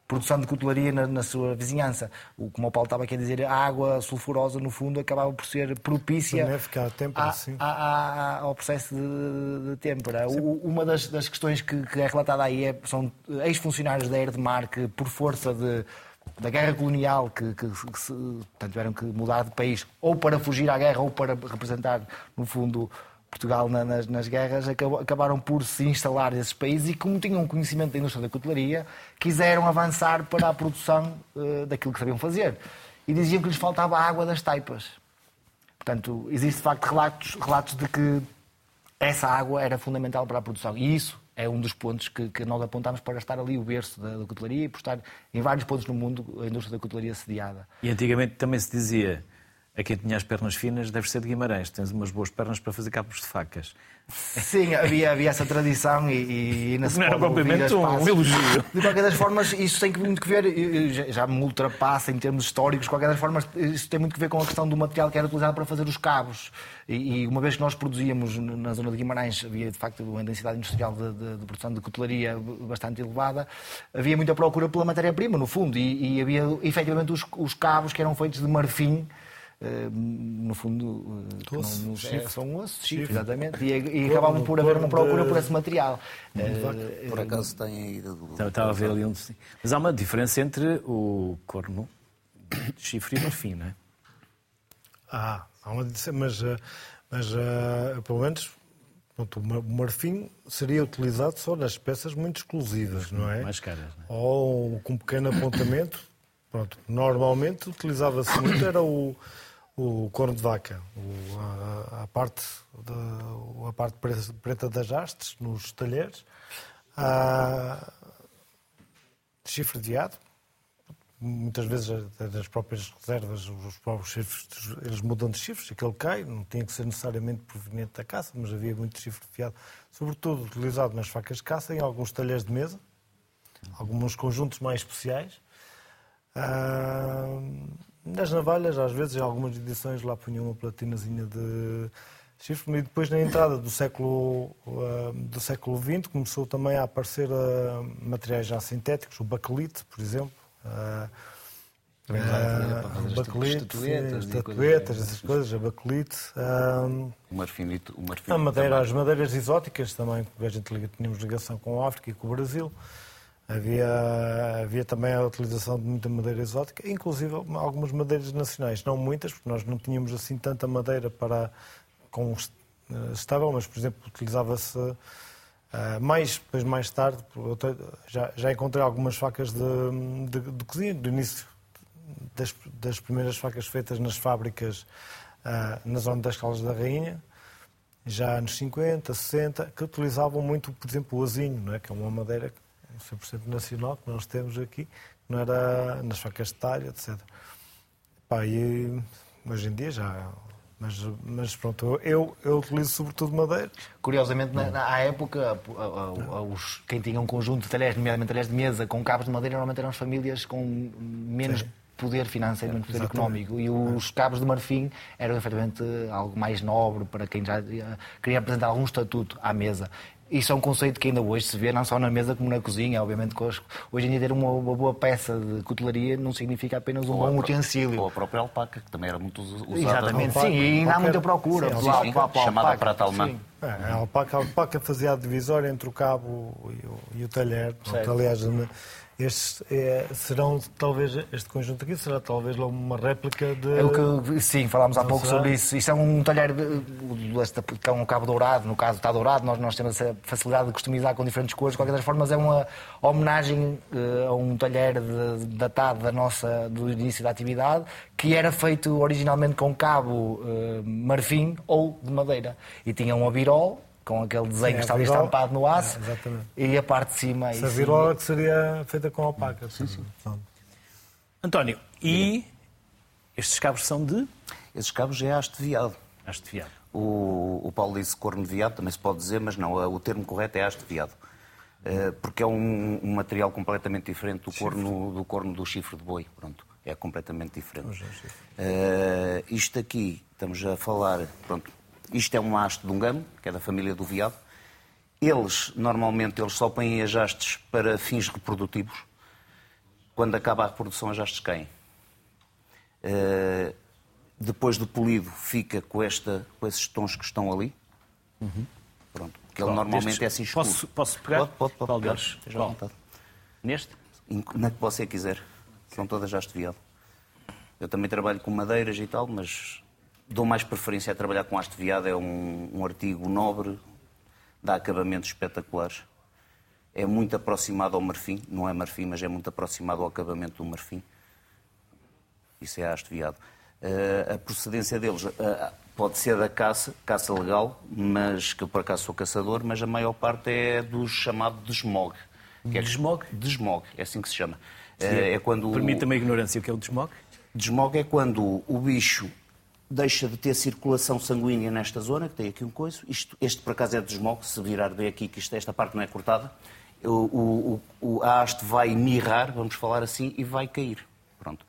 produção de cutelaria na, na sua vizinhança. O que o meu Paulo estava aqui a dizer, a água sulfurosa, no fundo, acabava por ser propícia a têmpera, a, sim. A, a, a, ao processo de, de têmpera. O, uma das, das questões que, que é relatada aí é, são ex-funcionários da Erdemar que, por força de, da guerra colonial, que, que, que se, portanto, tiveram que mudar de país, ou para fugir à guerra, ou para representar, no fundo... Portugal nas, nas guerras, acabaram por se instalar nesses países e, como tinham conhecimento da indústria da cutelaria, quiseram avançar para a produção uh, daquilo que sabiam fazer. E diziam que lhes faltava a água das taipas. Portanto, existe de facto relatos, relatos de que essa água era fundamental para a produção. E isso é um dos pontos que, que nós apontámos para estar ali o berço da, da cutelaria e por estar em vários pontos no mundo a indústria da cutelaria sediada. E antigamente também se dizia... A quem tinha as pernas finas deve ser de Guimarães. Tens umas boas pernas para fazer cabos de facas. Sim, havia, havia essa tradição e, e na não era propriamente um elogio. De qualquer das formas, isso tem muito que ver, já me ultrapassa em termos históricos, de qualquer das formas, isso tem muito que ver com a questão do material que era utilizado para fazer os cabos. E, e uma vez que nós produzíamos na zona de Guimarães, havia de facto uma densidade industrial de, de, de produção de cutelaria bastante elevada, havia muita procura pela matéria-prima, no fundo, e, e havia efetivamente os, os cabos que eram feitos de marfim. Uh, no fundo, uh, osso, não, é, são ossos, chifre, exatamente, e, e acabavam por haver uma procura de... por esse material. Uh, por acaso tem aí... Do... Estava a ver ali um... Mas há uma diferença entre o corno, chifre e marfim, não é? Ah, há uma diferença, mas, mas uh, pelo menos pronto, o marfim seria utilizado só nas peças muito exclusivas, não é? Mais caras, não é? Ou com um pequeno apontamento, pronto, normalmente utilizava-se muito, era o... O corno de vaca, o, a, a, parte de, a parte preta das hastes, nos talheres, a, chifre de veado, muitas vezes das próprias reservas, os próprios chifres, eles mudam de chifres, aquele cai, não tinha que ser necessariamente proveniente da caça, mas havia muito chifre de veado, sobretudo utilizado nas facas de caça, em alguns talheres de mesa, alguns conjuntos mais especiais. Uh, nas navalhas, às vezes, em algumas edições, lá punham uma platinazinha de chifre. E depois, na entrada do século, uh, do século vinte, começou também a aparecer uh, materiais já sintéticos, o baquelite, por exemplo. Uh, Também uh, para baquelite, estatuetas, estatuetas essas coisas, a baquelite. Um, o marfim, o marfim a madeira, as madeiras exóticas também, porque a gente tínhamos ligação com a África e com o Brasil. Havia, havia também a utilização de muita madeira exótica, inclusive algumas madeiras nacionais, não muitas, porque nós não tínhamos assim tanta madeira para com estável, mas, por exemplo, utilizava-se uh, mais, depois mais tarde, já, já encontrei algumas facas de, de, de cozinha, do início Das, das primeiras facas feitas nas fábricas uh, na zona das Caldas da Rainha, já anos cinquenta, sessenta, que utilizavam muito, por exemplo, o azinho, não é? Que é uma madeira cem por cento nacional que nós temos aqui, não era nas facas de talho, etcétera. Pá, e hoje em dia já... Mas, mas pronto, eu, eu utilizo sobretudo madeira. Curiosamente, na, na, à época, a, a, a, os, quem tinha um conjunto de talheres, nomeadamente talheres de mesa, com cabos de madeira, normalmente eram as famílias com menos... Sim. Poder financeiro, menos poder económico. E os cabos de marfim eram, efetivamente, algo mais nobre para quem já queria apresentar algum estatuto à mesa. Isso é um conceito que ainda hoje se vê, não só na mesa como na cozinha, obviamente. Hoje em dia, ter uma, uma boa peça de cutelaria não significa apenas um ou bom utensílio. Ou a própria alpaca, que também era muito usada. Exatamente, sim, e ainda há muita procura. Sim, lá, sim, lá, sim, lá, chamada alpaca, prata alemã. É, a, alpaca, a alpaca fazia a divisória entre o cabo e o, e o talher. Portanto, aliás, Este, é, serão, talvez, este conjunto aqui será talvez uma réplica de... É o que, sim, falámos há pouco será? sobre isso. Isto é um talher que é um cabo dourado, no caso está dourado, nós, nós temos essa facilidade de customizar com diferentes cores. De qualquer das formas, é uma homenagem uh, a um talher de, datado da nossa, do início da atividade, que era feito originalmente com cabo uh, marfim ou de madeira. E tinha um abirol, com aquele desenho, sim, que estava virol, estampado no aço, é, e a parte de cima... Essa virola que seria feita com alpaca. Sim, sim. Então. António, e estes cabos são de...? Estes cabos é haste de veado. Haste de veado. O, o Paulo disse corno de veado, também se pode dizer, mas não, o termo correto é haste de veado. Hum. Porque é um, um material completamente diferente do corno, do corno do chifre de boi. Pronto, é completamente diferente. Uh, isto aqui, estamos a falar... Pronto, isto é uma haste de um gamo, que é da família do veado. Eles, normalmente, eles só põem as hastes para fins reprodutivos. Quando acaba a reprodução, as hastes caem. Uh, depois de polido, fica com, esta, com esses tons que estão ali. Uhum. Pronto, porque ele Bom, normalmente destes, é assim escuro. Posso, posso pegar? Pode, pode, pode pegar. Já à vontade. Neste? Na que você quiser. São todas haste de veado. Eu também trabalho com madeiras e tal, mas... Dou mais preferência a trabalhar com haste de veado, é um, um artigo nobre, dá acabamentos espetaculares. É muito aproximado ao marfim, não é marfim, mas é muito aproximado ao acabamento do marfim. Isso é haste de veado. Uh, a procedência deles uh, pode ser da caça, caça legal, mas que eu por acaso sou caçador, mas a maior parte é do chamado de smog. Que é desmog? Desmog, é assim que se chama. Uh, é quando... Permita-me a ignorância, o que é o desmog? Desmog é quando o bicho deixa de ter circulação sanguínea nesta zona, que tem aqui um coiso. Isto, este, por acaso, é de desmogue. Se virar bem aqui, que isto, esta parte não é cortada, o, o, o, a haste vai mirrar, vamos falar assim, e vai cair. Pronto.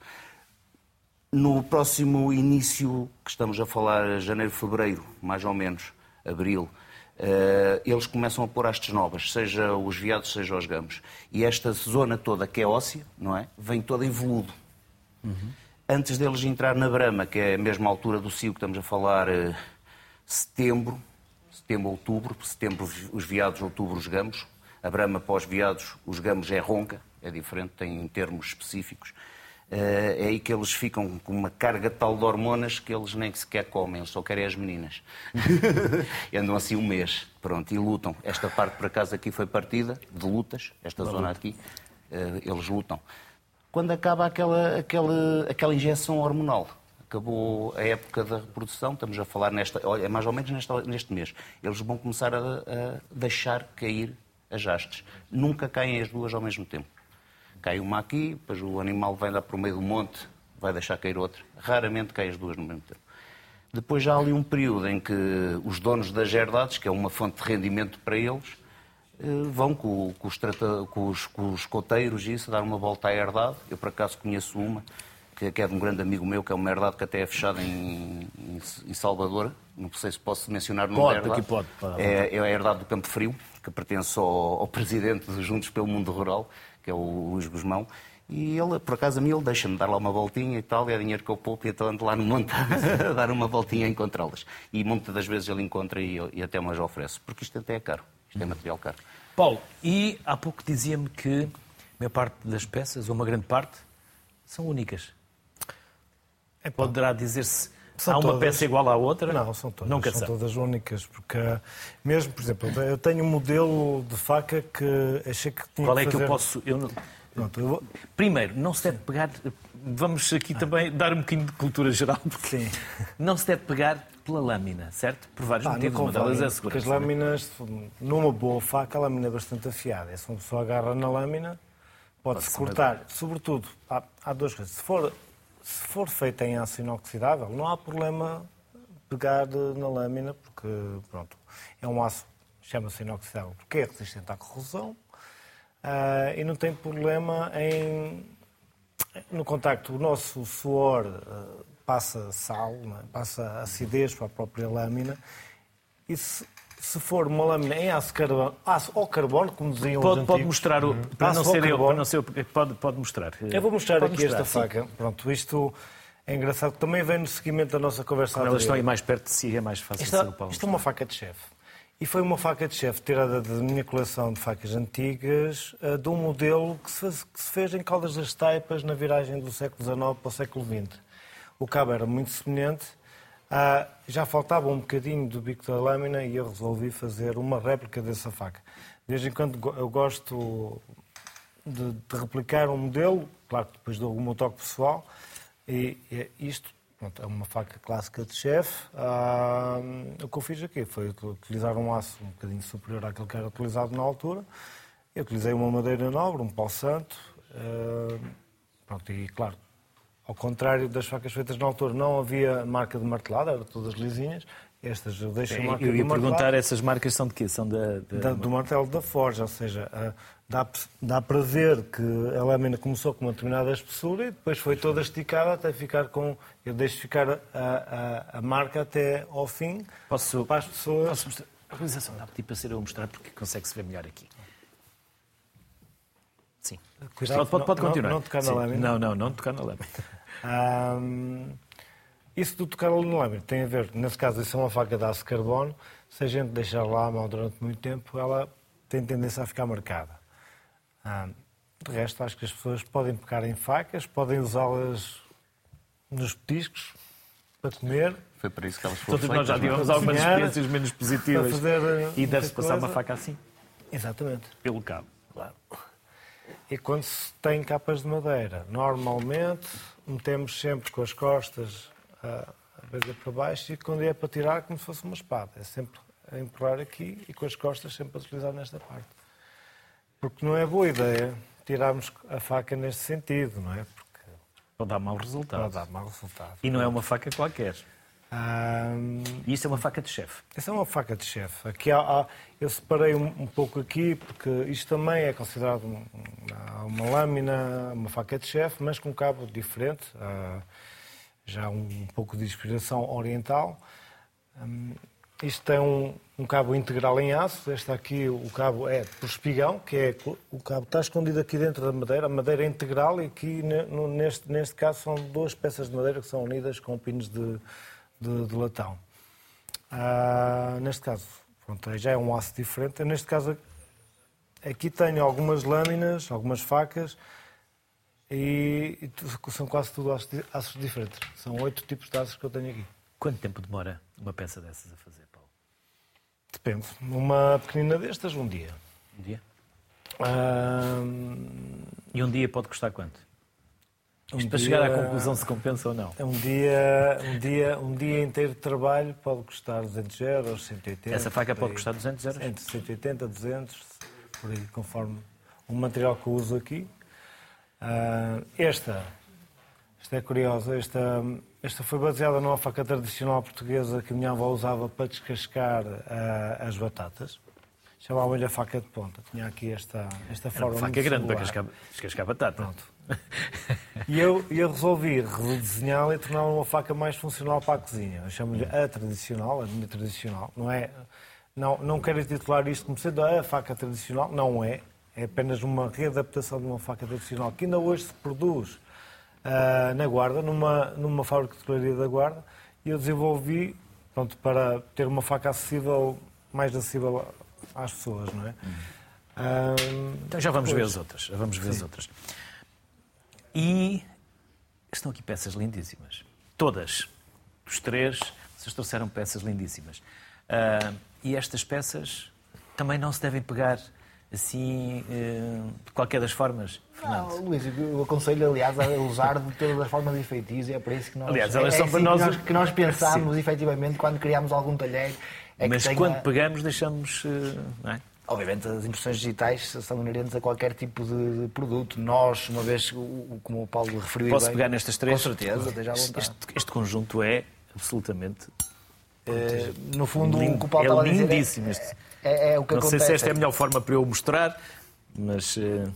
No próximo início, que estamos a falar janeiro, fevereiro, mais ou menos, abril, uh, eles começam a pôr hastes novas, seja os veados, seja os gamos. E esta zona toda, que é óssea, não é? Vem toda em veludo. Uhum. Antes deles entrar na brama, que é a mesma altura do cio que estamos a falar, setembro, setembro, outubro, setembro os veados, outubro os gamos. A brama pós-veados, os gamos é ronca, é diferente, tem termos específicos. É aí que eles ficam com uma carga tal de hormonas que eles nem sequer comem, eles só querem as meninas. Andam assim um mês, pronto, e lutam. Esta parte, por acaso, aqui foi partida de lutas, esta zona aqui, eles lutam. Quando acaba aquela, aquela, aquela injeção hormonal, acabou a época da reprodução, estamos a falar nesta, olha, mais ou menos nesta, neste mês, eles vão começar a, a deixar cair as hastes. Nunca caem as duas ao mesmo tempo. Cai uma aqui, depois o animal vai lá para o meio do monte, vai deixar cair outra. Raramente caem as duas no mesmo tempo. Depois há ali um período em que os donos das herdades, que é uma fonte de rendimento para eles, vão com, com, os, com, os, com os coteiros e isso, dar uma volta à herdade. Eu, por acaso, conheço uma, que é de um grande amigo meu, que é uma herdade que até é fechada em, em, em Salvador. Não sei se posso mencionar o nome pode, da herdade. Pode, pode. É, é a herdade do Campo Frio, que pertence ao, ao presidente de Juntos pelo Mundo Rural, que é o Luís Guzmão. E ele, por acaso, a mim, ele deixa-me dar lá uma voltinha e tal, e é dinheiro que eu poupo, e então ando lá no monte a dar uma voltinha a encontrá-las. E muitas das vezes ele encontra e, e até umas oferece, porque isto até é caro. Isto é material caro. Paulo, e há pouco dizia-me que a maior parte das peças, ou uma grande parte, são únicas. É, poderá dizer-se são há uma todas. Peça igual à outra? Não, são todas. Nunca são sabe. Todas únicas, porque mesmo, por exemplo, eu tenho um modelo de faca que achei que tinha Qual é que, fazer... que eu posso... Eu não... Pronto, eu vou... Primeiro, não se deve pegar... Vamos aqui ah. também dar um bocadinho de cultura geral, porque Sim. não se deve pegar pela lâmina, certo? Por vários ah, motivos, uma delas é a segurança. As lâminas, numa boa faca, a lâmina é bastante afiada. Se uma pessoa agarra na lâmina, pode-se pode cortar. Melhor. Sobretudo, há, há duas coisas. Se for... Se for feita em aço inoxidável, não há problema pegar na lâmina, porque pronto, é um aço, chama-se inoxidável, porque é resistente à corrosão uh, e não tem problema em, no contacto. O nosso suor uh, passa sal, né? Passa acidez para a própria lâmina e se, se for uma lâmina em aço, carbono, aço ou carbono, como diziam pode, os pode mostrar, o, para, não ser eu, para não ser eu, pode, pode mostrar. Eu vou mostrar pode aqui mostrar, esta sim. faca. Pronto, isto é engraçado, também vem no seguimento da nossa conversa. Quando elas estão aí mais perto de si, é mais fácil. Isto, Paulo, isto é uma faca de chefe. E foi uma faca de chefe tirada da minha coleção de facas antigas, de um modelo que se, fez, que se fez em Caldas das Taipas na viragem do século dezanove para o século vinte. O cabo era muito semelhante. Ah, já faltava um bocadinho do bico da lâmina e eu resolvi fazer uma réplica dessa faca. De vez em quando eu gosto de, de replicar um modelo, claro que depois dou o meu toque pessoal, e, e isto pronto, é uma faca clássica de chefe. Ah, o que eu fiz aqui foi utilizar um aço um bocadinho superior àquele que era utilizado na altura. Eu utilizei uma madeira nobre, um pau santo, ah, pronto, e claro, ao contrário das facas feitas na altura, não havia marca de martelada, eram todas lisinhas. Estas eu deixo Bem, a marca eu ia de perguntar, martelada. Essas marcas são de quê? São da, da... Da, do martelo da forja, ou seja, dá, dá para ver que a lâmina começou com uma determinada espessura e depois foi toda esticada até ficar com... Eu deixo ficar a, a, a marca até ao fim. Posso, para as pessoas... Posso mostrar? A realização dá para ser eu mostrar porque consegue-se ver melhor aqui. Sim. Cuidado, pode pode não, continuar. Não, não tocar na lâmina. Não, não, não tocar na lâmina. Hum, isso de tocar na lâmina tem a ver, nesse caso, isso é uma faca de aço carbono. Se a gente deixar lá a mão durante muito tempo, ela tem tendência a ficar marcada. Hum, de resto, acho que as pessoas podem pegar em facas, podem usá-las nos petiscos para comer. Foi para isso que elas foram feitas. Todos nós já tivemos algumas experiências menos positivas. Fazer e deve-se passar coisa. Uma faca assim. Exatamente. Pelo cabo. Claro. E quando se tem capas de madeira, normalmente metemos sempre com as costas a vezes para baixo e quando é para tirar como se fosse uma espada. É sempre a empurrar aqui e com as costas sempre a utilizar nesta parte. Porque não é boa ideia tirarmos a faca neste sentido, não é? Porque pode dar mau resultado. Pode dar mau resultado. E não é uma faca qualquer. Um... Isso é uma faca de chefe? Isso é uma faca de chefe. Aqui há, há... Eu separei um, um pouco aqui, porque isto também é considerado um, uma lâmina, uma faca de chefe, mas com um cabo diferente, uh, já um, um pouco de inspiração oriental. Um, isto tem um, um cabo integral em aço. Este aqui, o cabo é por espigão, que é o cabo está escondido aqui dentro da madeira, a madeira é integral, e aqui, no, neste, neste caso, são duas peças de madeira que são unidas com pinos de... De, de latão. Ah, neste caso, pronto, já é um aço diferente. Eu, neste caso, aqui tenho algumas lâminas, algumas facas e, e são quase tudo aços, aços diferentes. São oito tipos de aços que eu tenho aqui. Quanto tempo demora uma peça dessas a fazer, Paulo? Depende. Uma pequenina destas, um dia. Um dia? Ah, e um dia pode custar quanto? Um Isto para dia... chegar à conclusão se compensa ou não? Um dia, um dia, um dia inteiro de trabalho pode custar duzentos euros, cento e oitenta... Essa faca pode custar duzentos euros? Entre cento e oitenta, duzentos, por aí, conforme o material que eu uso aqui. Uh, esta, esta é curiosa, esta, esta foi baseada numa faca tradicional portuguesa que a minha avó usava para descascar uh, as batatas. chamava-lhe a faca de ponta. Tinha aqui esta, esta forma. Uma faca grande para cascar, cascar batata. Pronto. E eu, eu resolvi redesenhá-la e torná-la uma faca mais funcional para a cozinha. Eu chamo-lhe a tradicional, a minha tradicional. Não, é, não, não quero titular isto como sendo a faca tradicional. Não é. É apenas uma readaptação de uma faca tradicional que ainda hoje se produz uh, na Guarda, numa, numa fábrica de telaria da Guarda. E eu desenvolvi, pronto, para ter uma faca acessível, mais acessível às pessoas, não é? Hum. Hum, então já vamos depois ver as outras. Já vamos ver Sim. as outras. E estão aqui peças lindíssimas. Todas. Os três, vocês trouxeram peças lindíssimas. Uh, e estas peças também não se devem pegar assim, uh, de qualquer das formas, Fernando? Não, Luís, eu aconselho, aliás, a usar de todas as formas e feitios. É para isso que nós, aliás, elas é, é são assim para nós... Que, nós, que nós pensámos, Sim. efetivamente, quando criámos algum talher. É Mas tenha... quando pegamos, deixamos... Uh, não é? Obviamente, as impressões digitais são inerentes a qualquer tipo de produto. Nós, uma vez, como o Paulo referiu... Posso bem, pegar nestas três? Com certeza, esteja à vontade. Este, este conjunto é absolutamente... É, no fundo, lindo, o que o Paulo é estava lindíssimo. A dizer é, é, é, é o que Não acontece. Sei se esta é a melhor forma para eu mostrar, mas... Uh...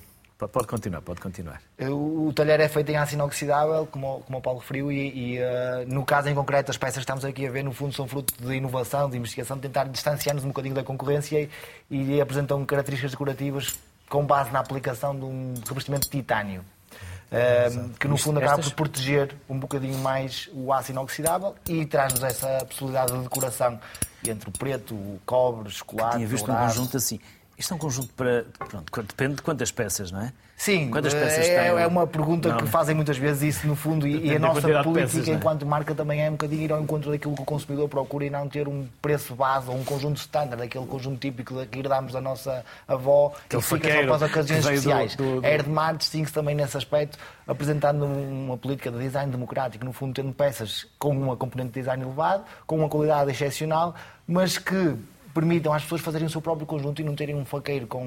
Pode continuar, pode continuar. O talher é feito em aço inoxidável, como, como o Paulo referiu, e, e uh, no caso em concreto, as peças que estamos aqui a ver, no fundo, são fruto de inovação, de investigação, de tentar distanciar-nos um bocadinho da concorrência e, e apresentam características decorativas com base na aplicação de um revestimento de titânio, uh, que no fundo acaba por proteger um bocadinho mais o aço inoxidável e traz-nos essa possibilidade de decoração entre o preto, o cobre, chocolate, tinha visto dourado. Um conjunto assim... Isto é um conjunto para... Pronto, depende de quantas peças, não é? Sim, quantas peças é, têm? É uma pergunta não. que fazem muitas vezes isso, no fundo, depende e a nossa política peças, enquanto é? marca também é um bocadinho ir ao encontro daquilo que o consumidor procura e não ter um preço base ou um conjunto standard, aquele conjunto típico que herdámos da nossa avó, aquele que fica só para as ocasiões especiais. Do, do... A Erdemar distingue-se também nesse aspecto, apresentando uma política de design democrático, no fundo tendo peças com uma componente de design elevado, com uma qualidade excepcional, mas que... permitam às pessoas fazerem o seu próprio conjunto e não terem um faqueiro com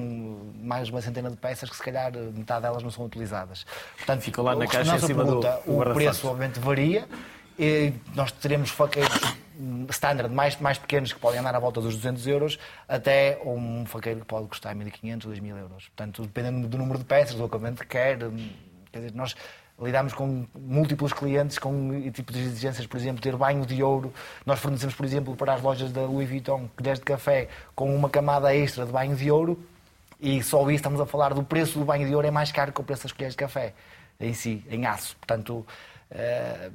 mais de uma centena de peças que se calhar metade delas não são utilizadas. Portanto, ficou lá na caixa em cima pergunta, do... O preço obviamente varia. E nós teremos faqueiros standard mais, mais pequenos que podem andar à volta dos duzentos euros até um faqueiro que pode custar mil e quinhentos ou dois mil euros. Portanto, dependendo do número de peças, do acabamento que quer, quer dizer, nós... lidamos com múltiplos clientes, com tipos de exigências, por exemplo, ter banho de ouro. Nós fornecemos, por exemplo, para as lojas da Louis Vuitton, colheres de café com uma camada extra de banho de ouro e só isso estamos a falar do preço do banho de ouro é mais caro que o preço das colheres de café em si, em aço. Portanto, uh,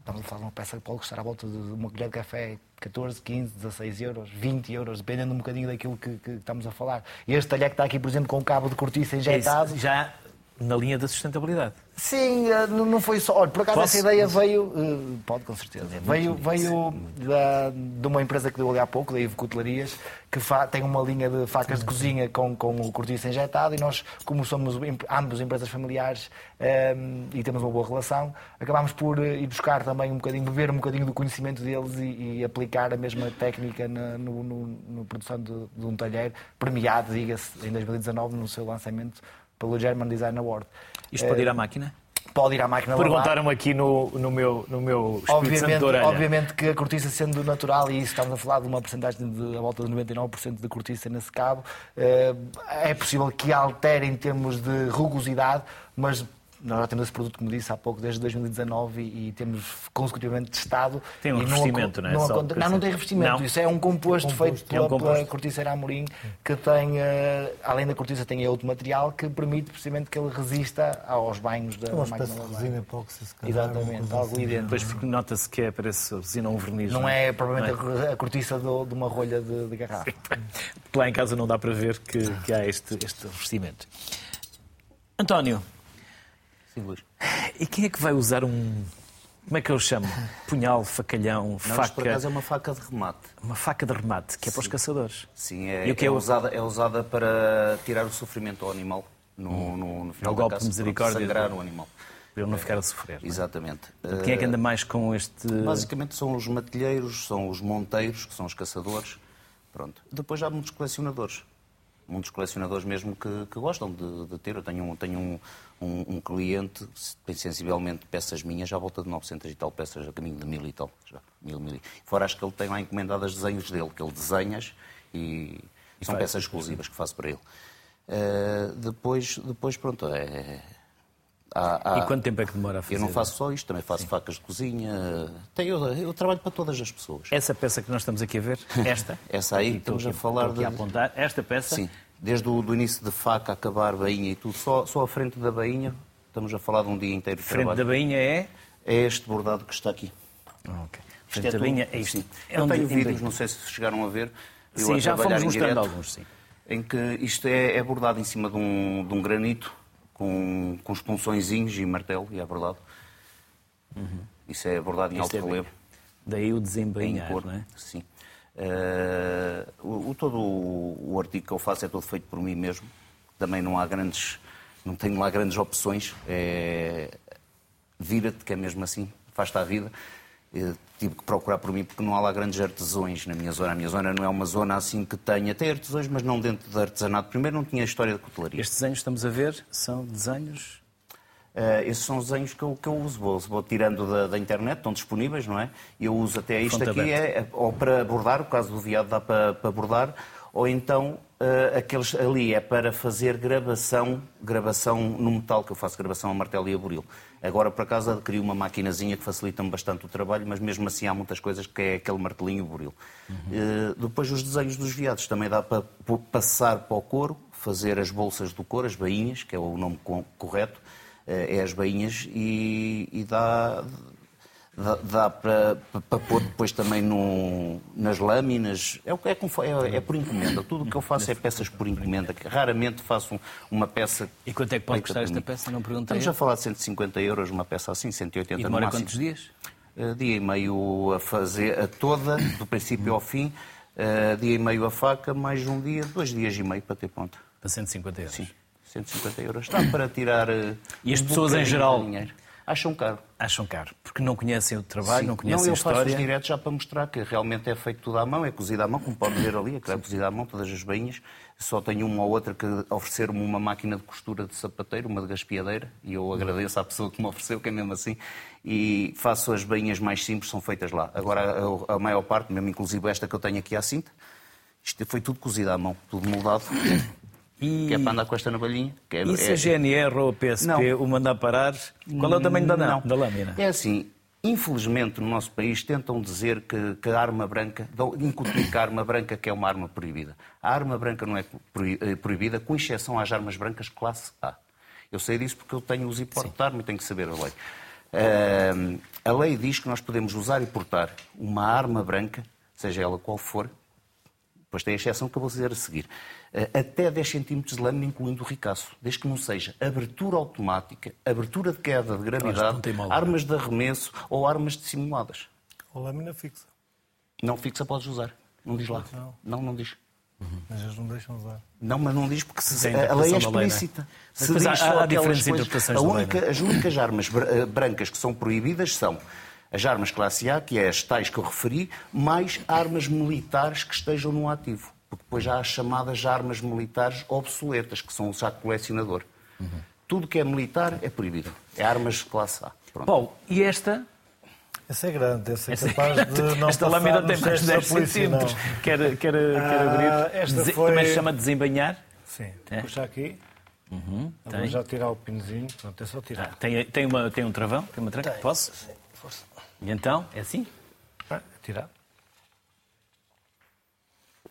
estamos a falar de uma peça que pode custar à volta de uma colher de café catorze, quinze, dezasseis euros, vinte euros, dependendo um bocadinho daquilo que, que estamos a falar. Este talher que está aqui, por exemplo, com um cabo de cortiça injetado... Já... na linha da sustentabilidade. Sim, não foi só... Olha, por acaso Posso? essa ideia veio... Pode, com certeza. É veio veio da, de uma empresa que deu ali há pouco, da Ivo Cutelarias, que fa, tem uma linha de facas de cozinha com, com o cortiça injetado e nós, como somos ambos empresas familiares um, e temos uma boa relação, acabámos por ir buscar também um bocadinho, beber um bocadinho do conhecimento deles e, e aplicar a mesma técnica na no, no, no produção de, de um talher premiado, diga-se, em dois mil e dezanove, no seu lançamento, pelo German Design Award. Isto pode ir à máquina? Pode ir à máquina. Perguntaram-me aqui no, no meu, no meu obviamente, santo de orelha. Obviamente que a cortiça sendo natural, e isso estamos a falar de uma porcentagem de à volta de noventa e nove por cento de cortiça nesse cabo, é possível que altere em termos de rugosidade, mas... Nós já temos esse produto, como disse há pouco, desde dois mil e dezanove e, e temos consecutivamente testado. Tem um revestimento, não, não é? Não, não, não, não tem revestimento. Não. Isso é um composto, composto feito pela, é um composto. pela corticeira Amorim, que tem, uh, além da cortiça, tem outro material que permite precisamente que ele resista aos banhos da máquina. Uma espécie de resina epóxi, se calhar. Exatamente, algo idêntico. Depois porque nota-se que é, parece resina ou um verniz. Não é, provavelmente, não é? a cortiça do, de uma rolha de, de garrafa. Lá em casa não dá para ver que, que há este, este revestimento. António. E quem é que vai usar um... Como é que eu chamo? Punhal, facalhão, não, faca... Mas por acaso é uma faca de remate. Uma faca de remate, que é Sim. para os caçadores. Sim, é, e o que é, é, usada, é usada para tirar o sofrimento ao animal. No, no, no final é o da golpe de misericórdia. Sangrar o animal. Para ele não ficar a sofrer. É, exatamente. Não é? Quem é que anda mais com este... Basicamente são os matilheiros, são os monteiros, que são os caçadores. Pronto. Depois há muitos colecionadores. Muitos colecionadores mesmo que, que gostam de, de ter. Eu tenho um... Tenho um Um, um cliente, sensivelmente, peças minhas, à volta de novecentas e tal peças, a caminho de mil e tal. Já, mil, mil. Fora, acho que ele tem lá encomendadas desenhos dele, que ele desenhas e, E são peças exclusivas que faço para ele. Uh, depois, depois, pronto, é... Há, há... E quanto tempo é que demora a fazer? Eu não faço só isto, também faço Sim. facas de cozinha. Eu, eu trabalho para todas as pessoas. Essa peça que nós estamos aqui a ver, esta? Essa aí, estamos a falar de... apontar. Esta peça? Sim, desde o do início de faca, acabar, bainha e tudo, só, só a frente da bainha, estamos a falar de um dia inteiro de frente trabalho. Frente da bainha é? É este bordado que está aqui. Ah, ok. Frente da bainha é isto. É eu tenho vídeos, não sei se chegaram a ver. Eu sim, a já fomos mostrando direto, alguns, sim. Em que isto é, é bordado em cima de um, de um granito, com, com os punçõezinhos e martelo, e é bordado. Uhum. Isso é bordado em Isto alto é relevo. Daí o desembainhar, cor, não é? Sim. Uh, o, o, todo o, o artigo que eu faço é todo feito por mim mesmo. Também não há grandes... Não tenho lá grandes opções. É, vira-te, que é mesmo assim. Faz-te à vida. Eu tive que procurar por mim, porque não há lá grandes artesões na minha zona. A minha zona não é uma zona assim que tenha... Tem artesões, mas não dentro de artesanato. Primeiro não tinha a história da cutelaria. Estes desenhos que estamos a ver são desenhos... Uh, esses são desenhos que eu, que eu uso. Vou, vou tirando da, da internet, estão disponíveis, não é? Eu uso até isto Fonte aqui, é, ou para bordar, o caso do veado dá para, para bordar, ou então uh, aqueles ali é para fazer gravação, gravação no metal, que eu faço gravação a martelo e a buril. Agora, por acaso, adquiri uma maquinazinha que facilita-me bastante o trabalho, mas mesmo assim há muitas coisas que é aquele martelinho e o buril. Uhum. Uh, depois os desenhos dos veados também dá para passar para o couro, fazer as bolsas do couro, as bainhas, que é o nome co- correto, uh, é as bainhas, e, e dá... Dá, dá para, para pôr depois também no, nas lâminas, é, é, é por encomenda, tudo o que eu faço é peças por encomenda, que raramente faço uma peça... E quanto é que pode custar esta peça? Não perguntei. Estamos a falar de cento e cinquenta euros, uma peça assim, cento e oitenta no máximo. E demora quantos dias? Uh, dia e meio a fazer, a toda, do princípio ao fim, uh, dia e meio a faca, mais um dia, dois dias e meio para ter pronto. Para cento e cinquenta euros? Sim, cento e cinquenta euros. Está para tirar... Uh, e as um pessoas em geral... Acham caro. Acham caro, porque não conhecem o trabalho, Sim. não conhecem não, a história. Não, eu faço os diretos já para mostrar que realmente é feito tudo à mão, é cozido à mão, como pode ver ali, é claro, cozido à mão, todas as bainhas. Só tenho uma ou outra que ofereceram-me uma máquina de costura de sapateiro, uma de gaspiadeira, e eu agradeço à pessoa que me ofereceu, que é mesmo assim, e faço as bainhas mais simples, são feitas lá. Agora, a maior parte, mesmo inclusive esta que eu tenho aqui à cinta, isto foi tudo cozido à mão, tudo moldado. E... Que é para andar com esta navalhinha. Que é... E se a G N R ou a P S P não. o mandar parar? Qual é o tamanho da, não. da lâmina? É assim, infelizmente no nosso país tentam dizer que, que a arma branca, incutir que a arma branca que é uma arma proibida. A arma branca não é proibida, com exceção às armas brancas classe A. Eu sei disso porque eu tenho uso e porto de arma e tenho que saber a lei. Uh, a lei diz que nós podemos usar e portar uma arma branca, seja ela qual for, pois tem a exceção que eu vou dizer a seguir. Até dez centímetros de lâmina, incluindo o ricaço. Desde que não seja abertura automática, abertura de queda de gravidade, armas de arremesso ou armas dissimuladas. Ou lâmina fixa. Não fixa podes usar. Não diz lá. Não, não, não diz. Uhum. Mas eles não deixam usar. Não, mas não diz porque se... a lei é explícita. Lei, é? Mas, se mas, há, há diferentes interpretações da lei, não? As únicas armas brancas que são proibidas são... As armas classe A, que é as tais que eu referi, mais armas militares que estejam no ativo. Porque depois há as chamadas armas militares obsoletas, que são o saco colecionador. Uhum. Tudo que é militar é proibido. É armas de classe A. Pronto. Paulo, e esta? Essa é grande. Essa é essa capaz é grande. De não esta lâmina tem mais de dez centímetros. Quer, quer, ah, quer abrir? Dese... Foi... Também se chama desembainhar? Sim. É. Puxa aqui. Uhum. Agora já tirar o pinozinho. Pronto, é só tirar. Ah, tem, tem, uma, tem um travão? Tem uma tranca? Posso? Sim. Força. E então, é assim? Ah, tirar.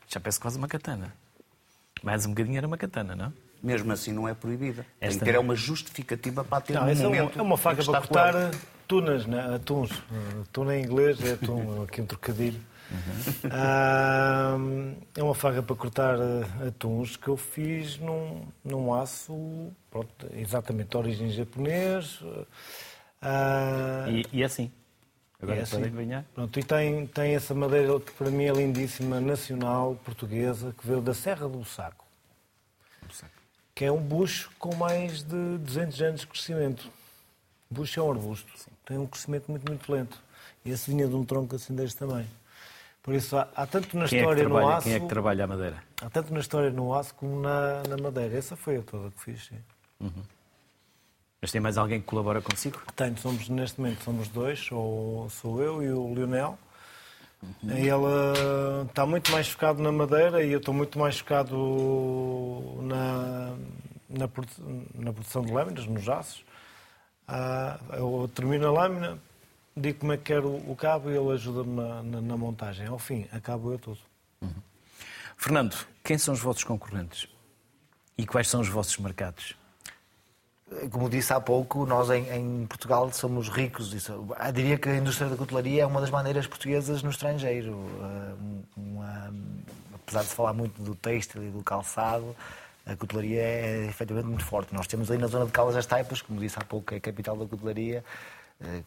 Já parece quase uma katana. Mais um bocadinho era uma katana, não? Mesmo assim não é proibida. Esta... Tem que ter uma justificativa para ter não, um momento... É uma faca para cortar tunas, né? Atuns. Tuna em inglês é atum, aqui um trocadilho. Uhum. Ah, é uma faca para cortar atuns que eu fiz num, num aço, pronto, exatamente de origem japonês... Ah, e, e assim. Agora é assim. Pronto, e tem, tem essa madeira que para mim é lindíssima, nacional, portuguesa, que veio da Serra do Saco. Do Saco. Que é um bucho com mais de duzentos anos de crescimento. O bucho é um arbusto. Sim. Tem um crescimento muito, muito lento. E esse vinha de um tronco assim deste tamanho. Por isso há, há tanto na quem história é trabalha, no aço... Quem é que trabalha a madeira? Há tanto na história no aço como na, na madeira. Essa foi a toda que fiz, sim. Uhum. Mas tem mais alguém que colabora consigo? Tenho, somos, neste momento somos dois, sou, sou eu e o Lionel. Uhum. Ele está muito mais focado na madeira e eu estou muito mais focado na, na, na produção de lâminas, nos aços. Ah, eu termino a lâmina, digo como é que quero o cabo e ele ajuda-me na, na, na montagem. Ao fim, acabo eu tudo. Uhum. Fernando, quem são os vossos concorrentes? E quais são os vossos mercados? Como disse há pouco, nós em, em Portugal somos ricos. Isso, eu diria que a indústria da cutelaria é uma das maneiras portuguesas no estrangeiro. Uma, apesar de se falar muito do têxtil e do calçado, a cutelaria é efetivamente muito forte. Nós temos aí na zona de Caldas das Taipas, como disse há pouco, que é a capital da cutelaria,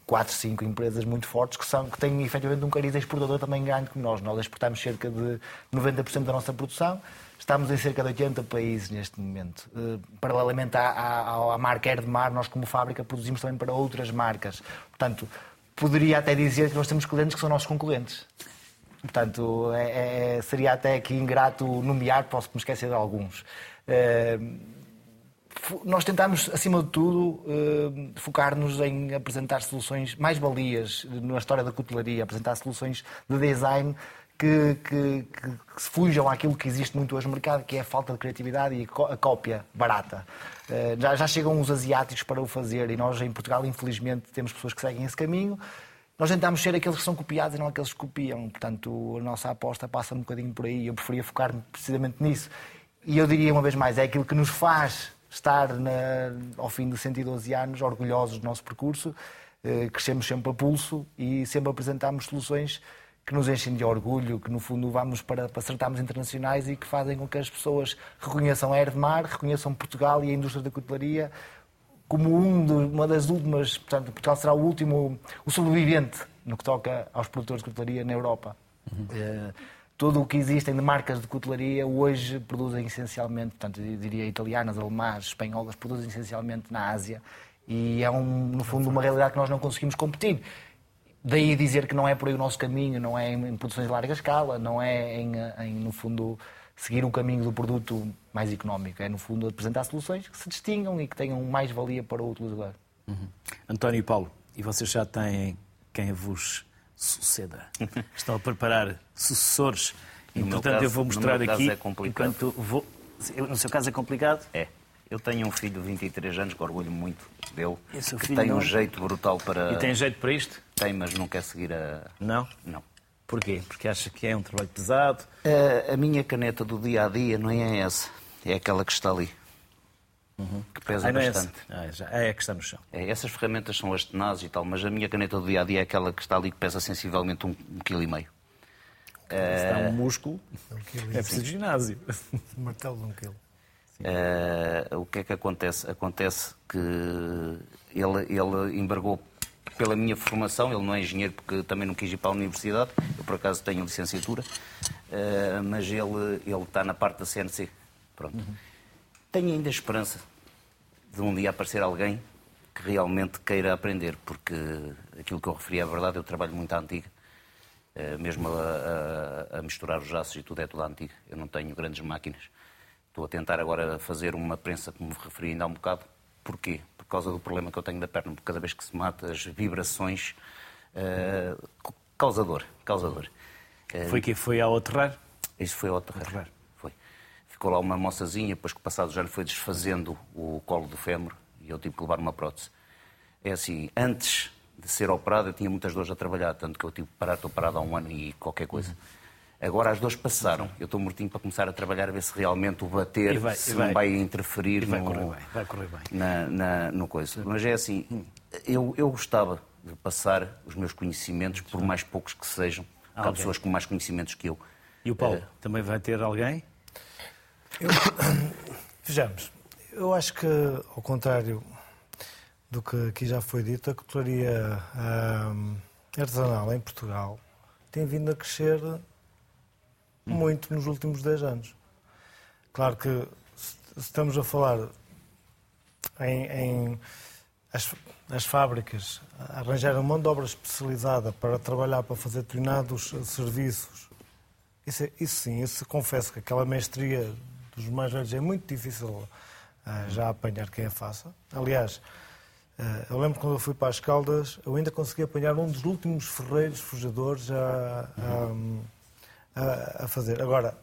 quatro, cinco empresas muito fortes que, são, que têm efetivamente um cariz exportador também grande como nós. Nós exportamos cerca de noventa por cento da nossa produção. Estamos em cerca de oitenta países neste momento. Uh, paralelamente à, à, à marca Erdemar, nós como fábrica produzimos também para outras marcas. Portanto, poderia até dizer que nós temos clientes que são nossos concorrentes. Portanto, é, é, seria até aqui ingrato nomear, posso me esquecer de alguns. Uh, Nós tentámos, acima de tudo, focar-nos em apresentar soluções, mais valias na história da cutelaria, apresentar soluções de design que, que, que, que fujam àquilo que existe muito hoje no mercado, que é a falta de criatividade e a cópia barata. Já, já chegam os asiáticos para o fazer e nós, em Portugal, infelizmente, temos pessoas que seguem esse caminho. Nós tentamos ser aqueles que são copiados e não aqueles que copiam. Portanto, a nossa aposta passa um bocadinho por aí. Eu preferia focar-me precisamente nisso. E eu diria, uma vez mais, é aquilo que nos faz estar, na, ao fim de cento e doze anos, orgulhosos do nosso percurso, eh, crescemos sempre a pulso e sempre apresentamos soluções que nos enchem de orgulho, que no fundo vamos para, para certames internacionais e que fazem com que as pessoas reconheçam a Erdemar, reconheçam Portugal e a indústria da cutelaria como um de, uma das últimas, portanto, Portugal será o último, o sobrevivente no que toca aos produtores de cutelaria na Europa. Uhum. Eh, Tudo o que existem de marcas de cutelaria hoje produzem essencialmente, portanto, eu diria italianas, alemãs, espanholas, produzem essencialmente na Ásia e é, um, no fundo, uma realidade que nós não conseguimos competir. Daí dizer que não é por aí o nosso caminho, não é em produções de larga escala, não é em, em no fundo, seguir o caminho do produto mais económico. É, no fundo, apresentar soluções que se distingam e que tenham mais-valia para o utilizador. Uhum. António e Paulo, e vocês já têm quem vos suceda. Estão a preparar sucessores e, no portanto, caso, eu vou mostrar no aqui... É enquanto vou... No seu caso é complicado? É. Eu tenho um filho de vinte e três anos, que orgulho muito dele, Esse que tem não... um jeito brutal para... E tem jeito para isto? Tem, mas não quer seguir a... Não? Não. Porquê? Porque acha que é um trabalho pesado? A, a minha caneta do dia-a-dia não é essa. É aquela que está ali. Uhum. Que pesa ah, bastante. É, ah, é, é que está no chão. É, essas ferramentas são as tenazes e tal, mas a minha caneta do dia-a-dia é aquela que está ali que pesa sensivelmente um, um quilo e meio. É... Está um músculo, um quilo é preciso ginásio. Um martelo de um quilo. É... O que é que acontece? Acontece que ele, ele embargou pela minha formação, ele não é engenheiro porque também não quis ir para a universidade, eu por acaso tenho licenciatura, é... mas ele, ele está na parte da C N C. Pronto. Uhum. Tenho ainda a esperança de um dia aparecer alguém que realmente queira aprender, porque aquilo que eu referi é verdade, eu trabalho muito à antiga, mesmo a, a, a misturar os aços e tudo é tudo à antiga. Eu não tenho grandes máquinas. Estou a tentar agora fazer uma prensa, como me referi ainda há um bocado. Porquê? Por causa do problema que eu tenho da perna, porque cada vez que se mata as vibrações, uh, causa dor. Causa dor. Foi que foi ao aterrar? Isso foi ao aterrar. Ficou lá uma moçazinha, depois que o passado já lhe foi desfazendo o colo do fémur e eu tive que levar uma prótese. É assim, antes de ser operado eu tinha muitas dores a trabalhar, tanto que eu tive que parar, estou parado há um ano e qualquer coisa. Agora as dores passaram, eu estou mortinho para começar a trabalhar, a ver se realmente o bater vai, se vai, vai interferir e vai no, correr bem, vai correr bem. Na, na, no coisa. Mas é assim, eu, eu gostava de passar os meus conhecimentos, por mais poucos que sejam, ah, há okay. pessoas com mais conhecimentos que eu. E o Paulo, uh, também vai ter alguém? Eu, vejamos, eu acho que, ao contrário do que aqui já foi dito, a cutelaria hum, artesanal em Portugal tem vindo a crescer muito nos últimos dez anos. Claro que se estamos a falar em, em as, as fábricas arranjarem mão de obra especializada para trabalhar, para fazer determinados serviços, isso, isso sim, isso confesso que aquela mestria dos mais velhos é muito difícil já apanhar quem a faça. Aliás, Eu lembro que quando eu fui para as Caldas, eu ainda consegui apanhar um dos últimos ferreiros forjadores a, a, a fazer. Agora,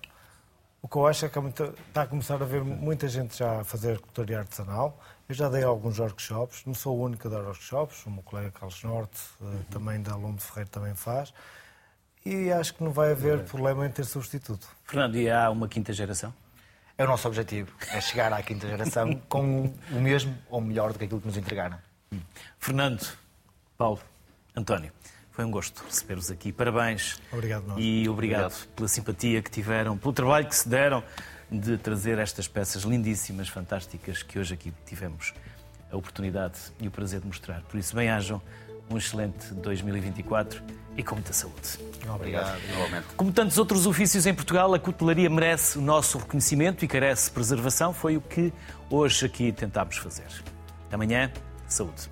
o que eu acho é que há muita, está a começar a haver muita gente já a fazer agricultura artesanal. Eu já dei alguns workshops, não sou o único a dar workshops, o meu colega Carlos Norte, uhum. também da Lombo Ferreiro, também faz. E acho que não vai haver uhum. problema em ter substituto. Fernando, e há uma quinta geração? É o nosso objetivo, é chegar à quinta geração com o mesmo ou melhor do que aquilo que nos entregaram. Fernando, Paulo, António, foi um gosto receber-vos aqui. Parabéns. Obrigado, nós. E obrigado, obrigado pela simpatia que tiveram, pelo trabalho que se deram de trazer estas peças lindíssimas, fantásticas, que hoje aqui tivemos a oportunidade e o prazer de mostrar. Por isso, bem-ajam, um excelente dois mil e vinte e quatro e com muita saúde. Obrigado. Obrigado. Como tantos outros ofícios em Portugal, a cutelaria merece o nosso reconhecimento e carece de preservação. Foi o que hoje aqui tentámos fazer. Até amanhã, saúde.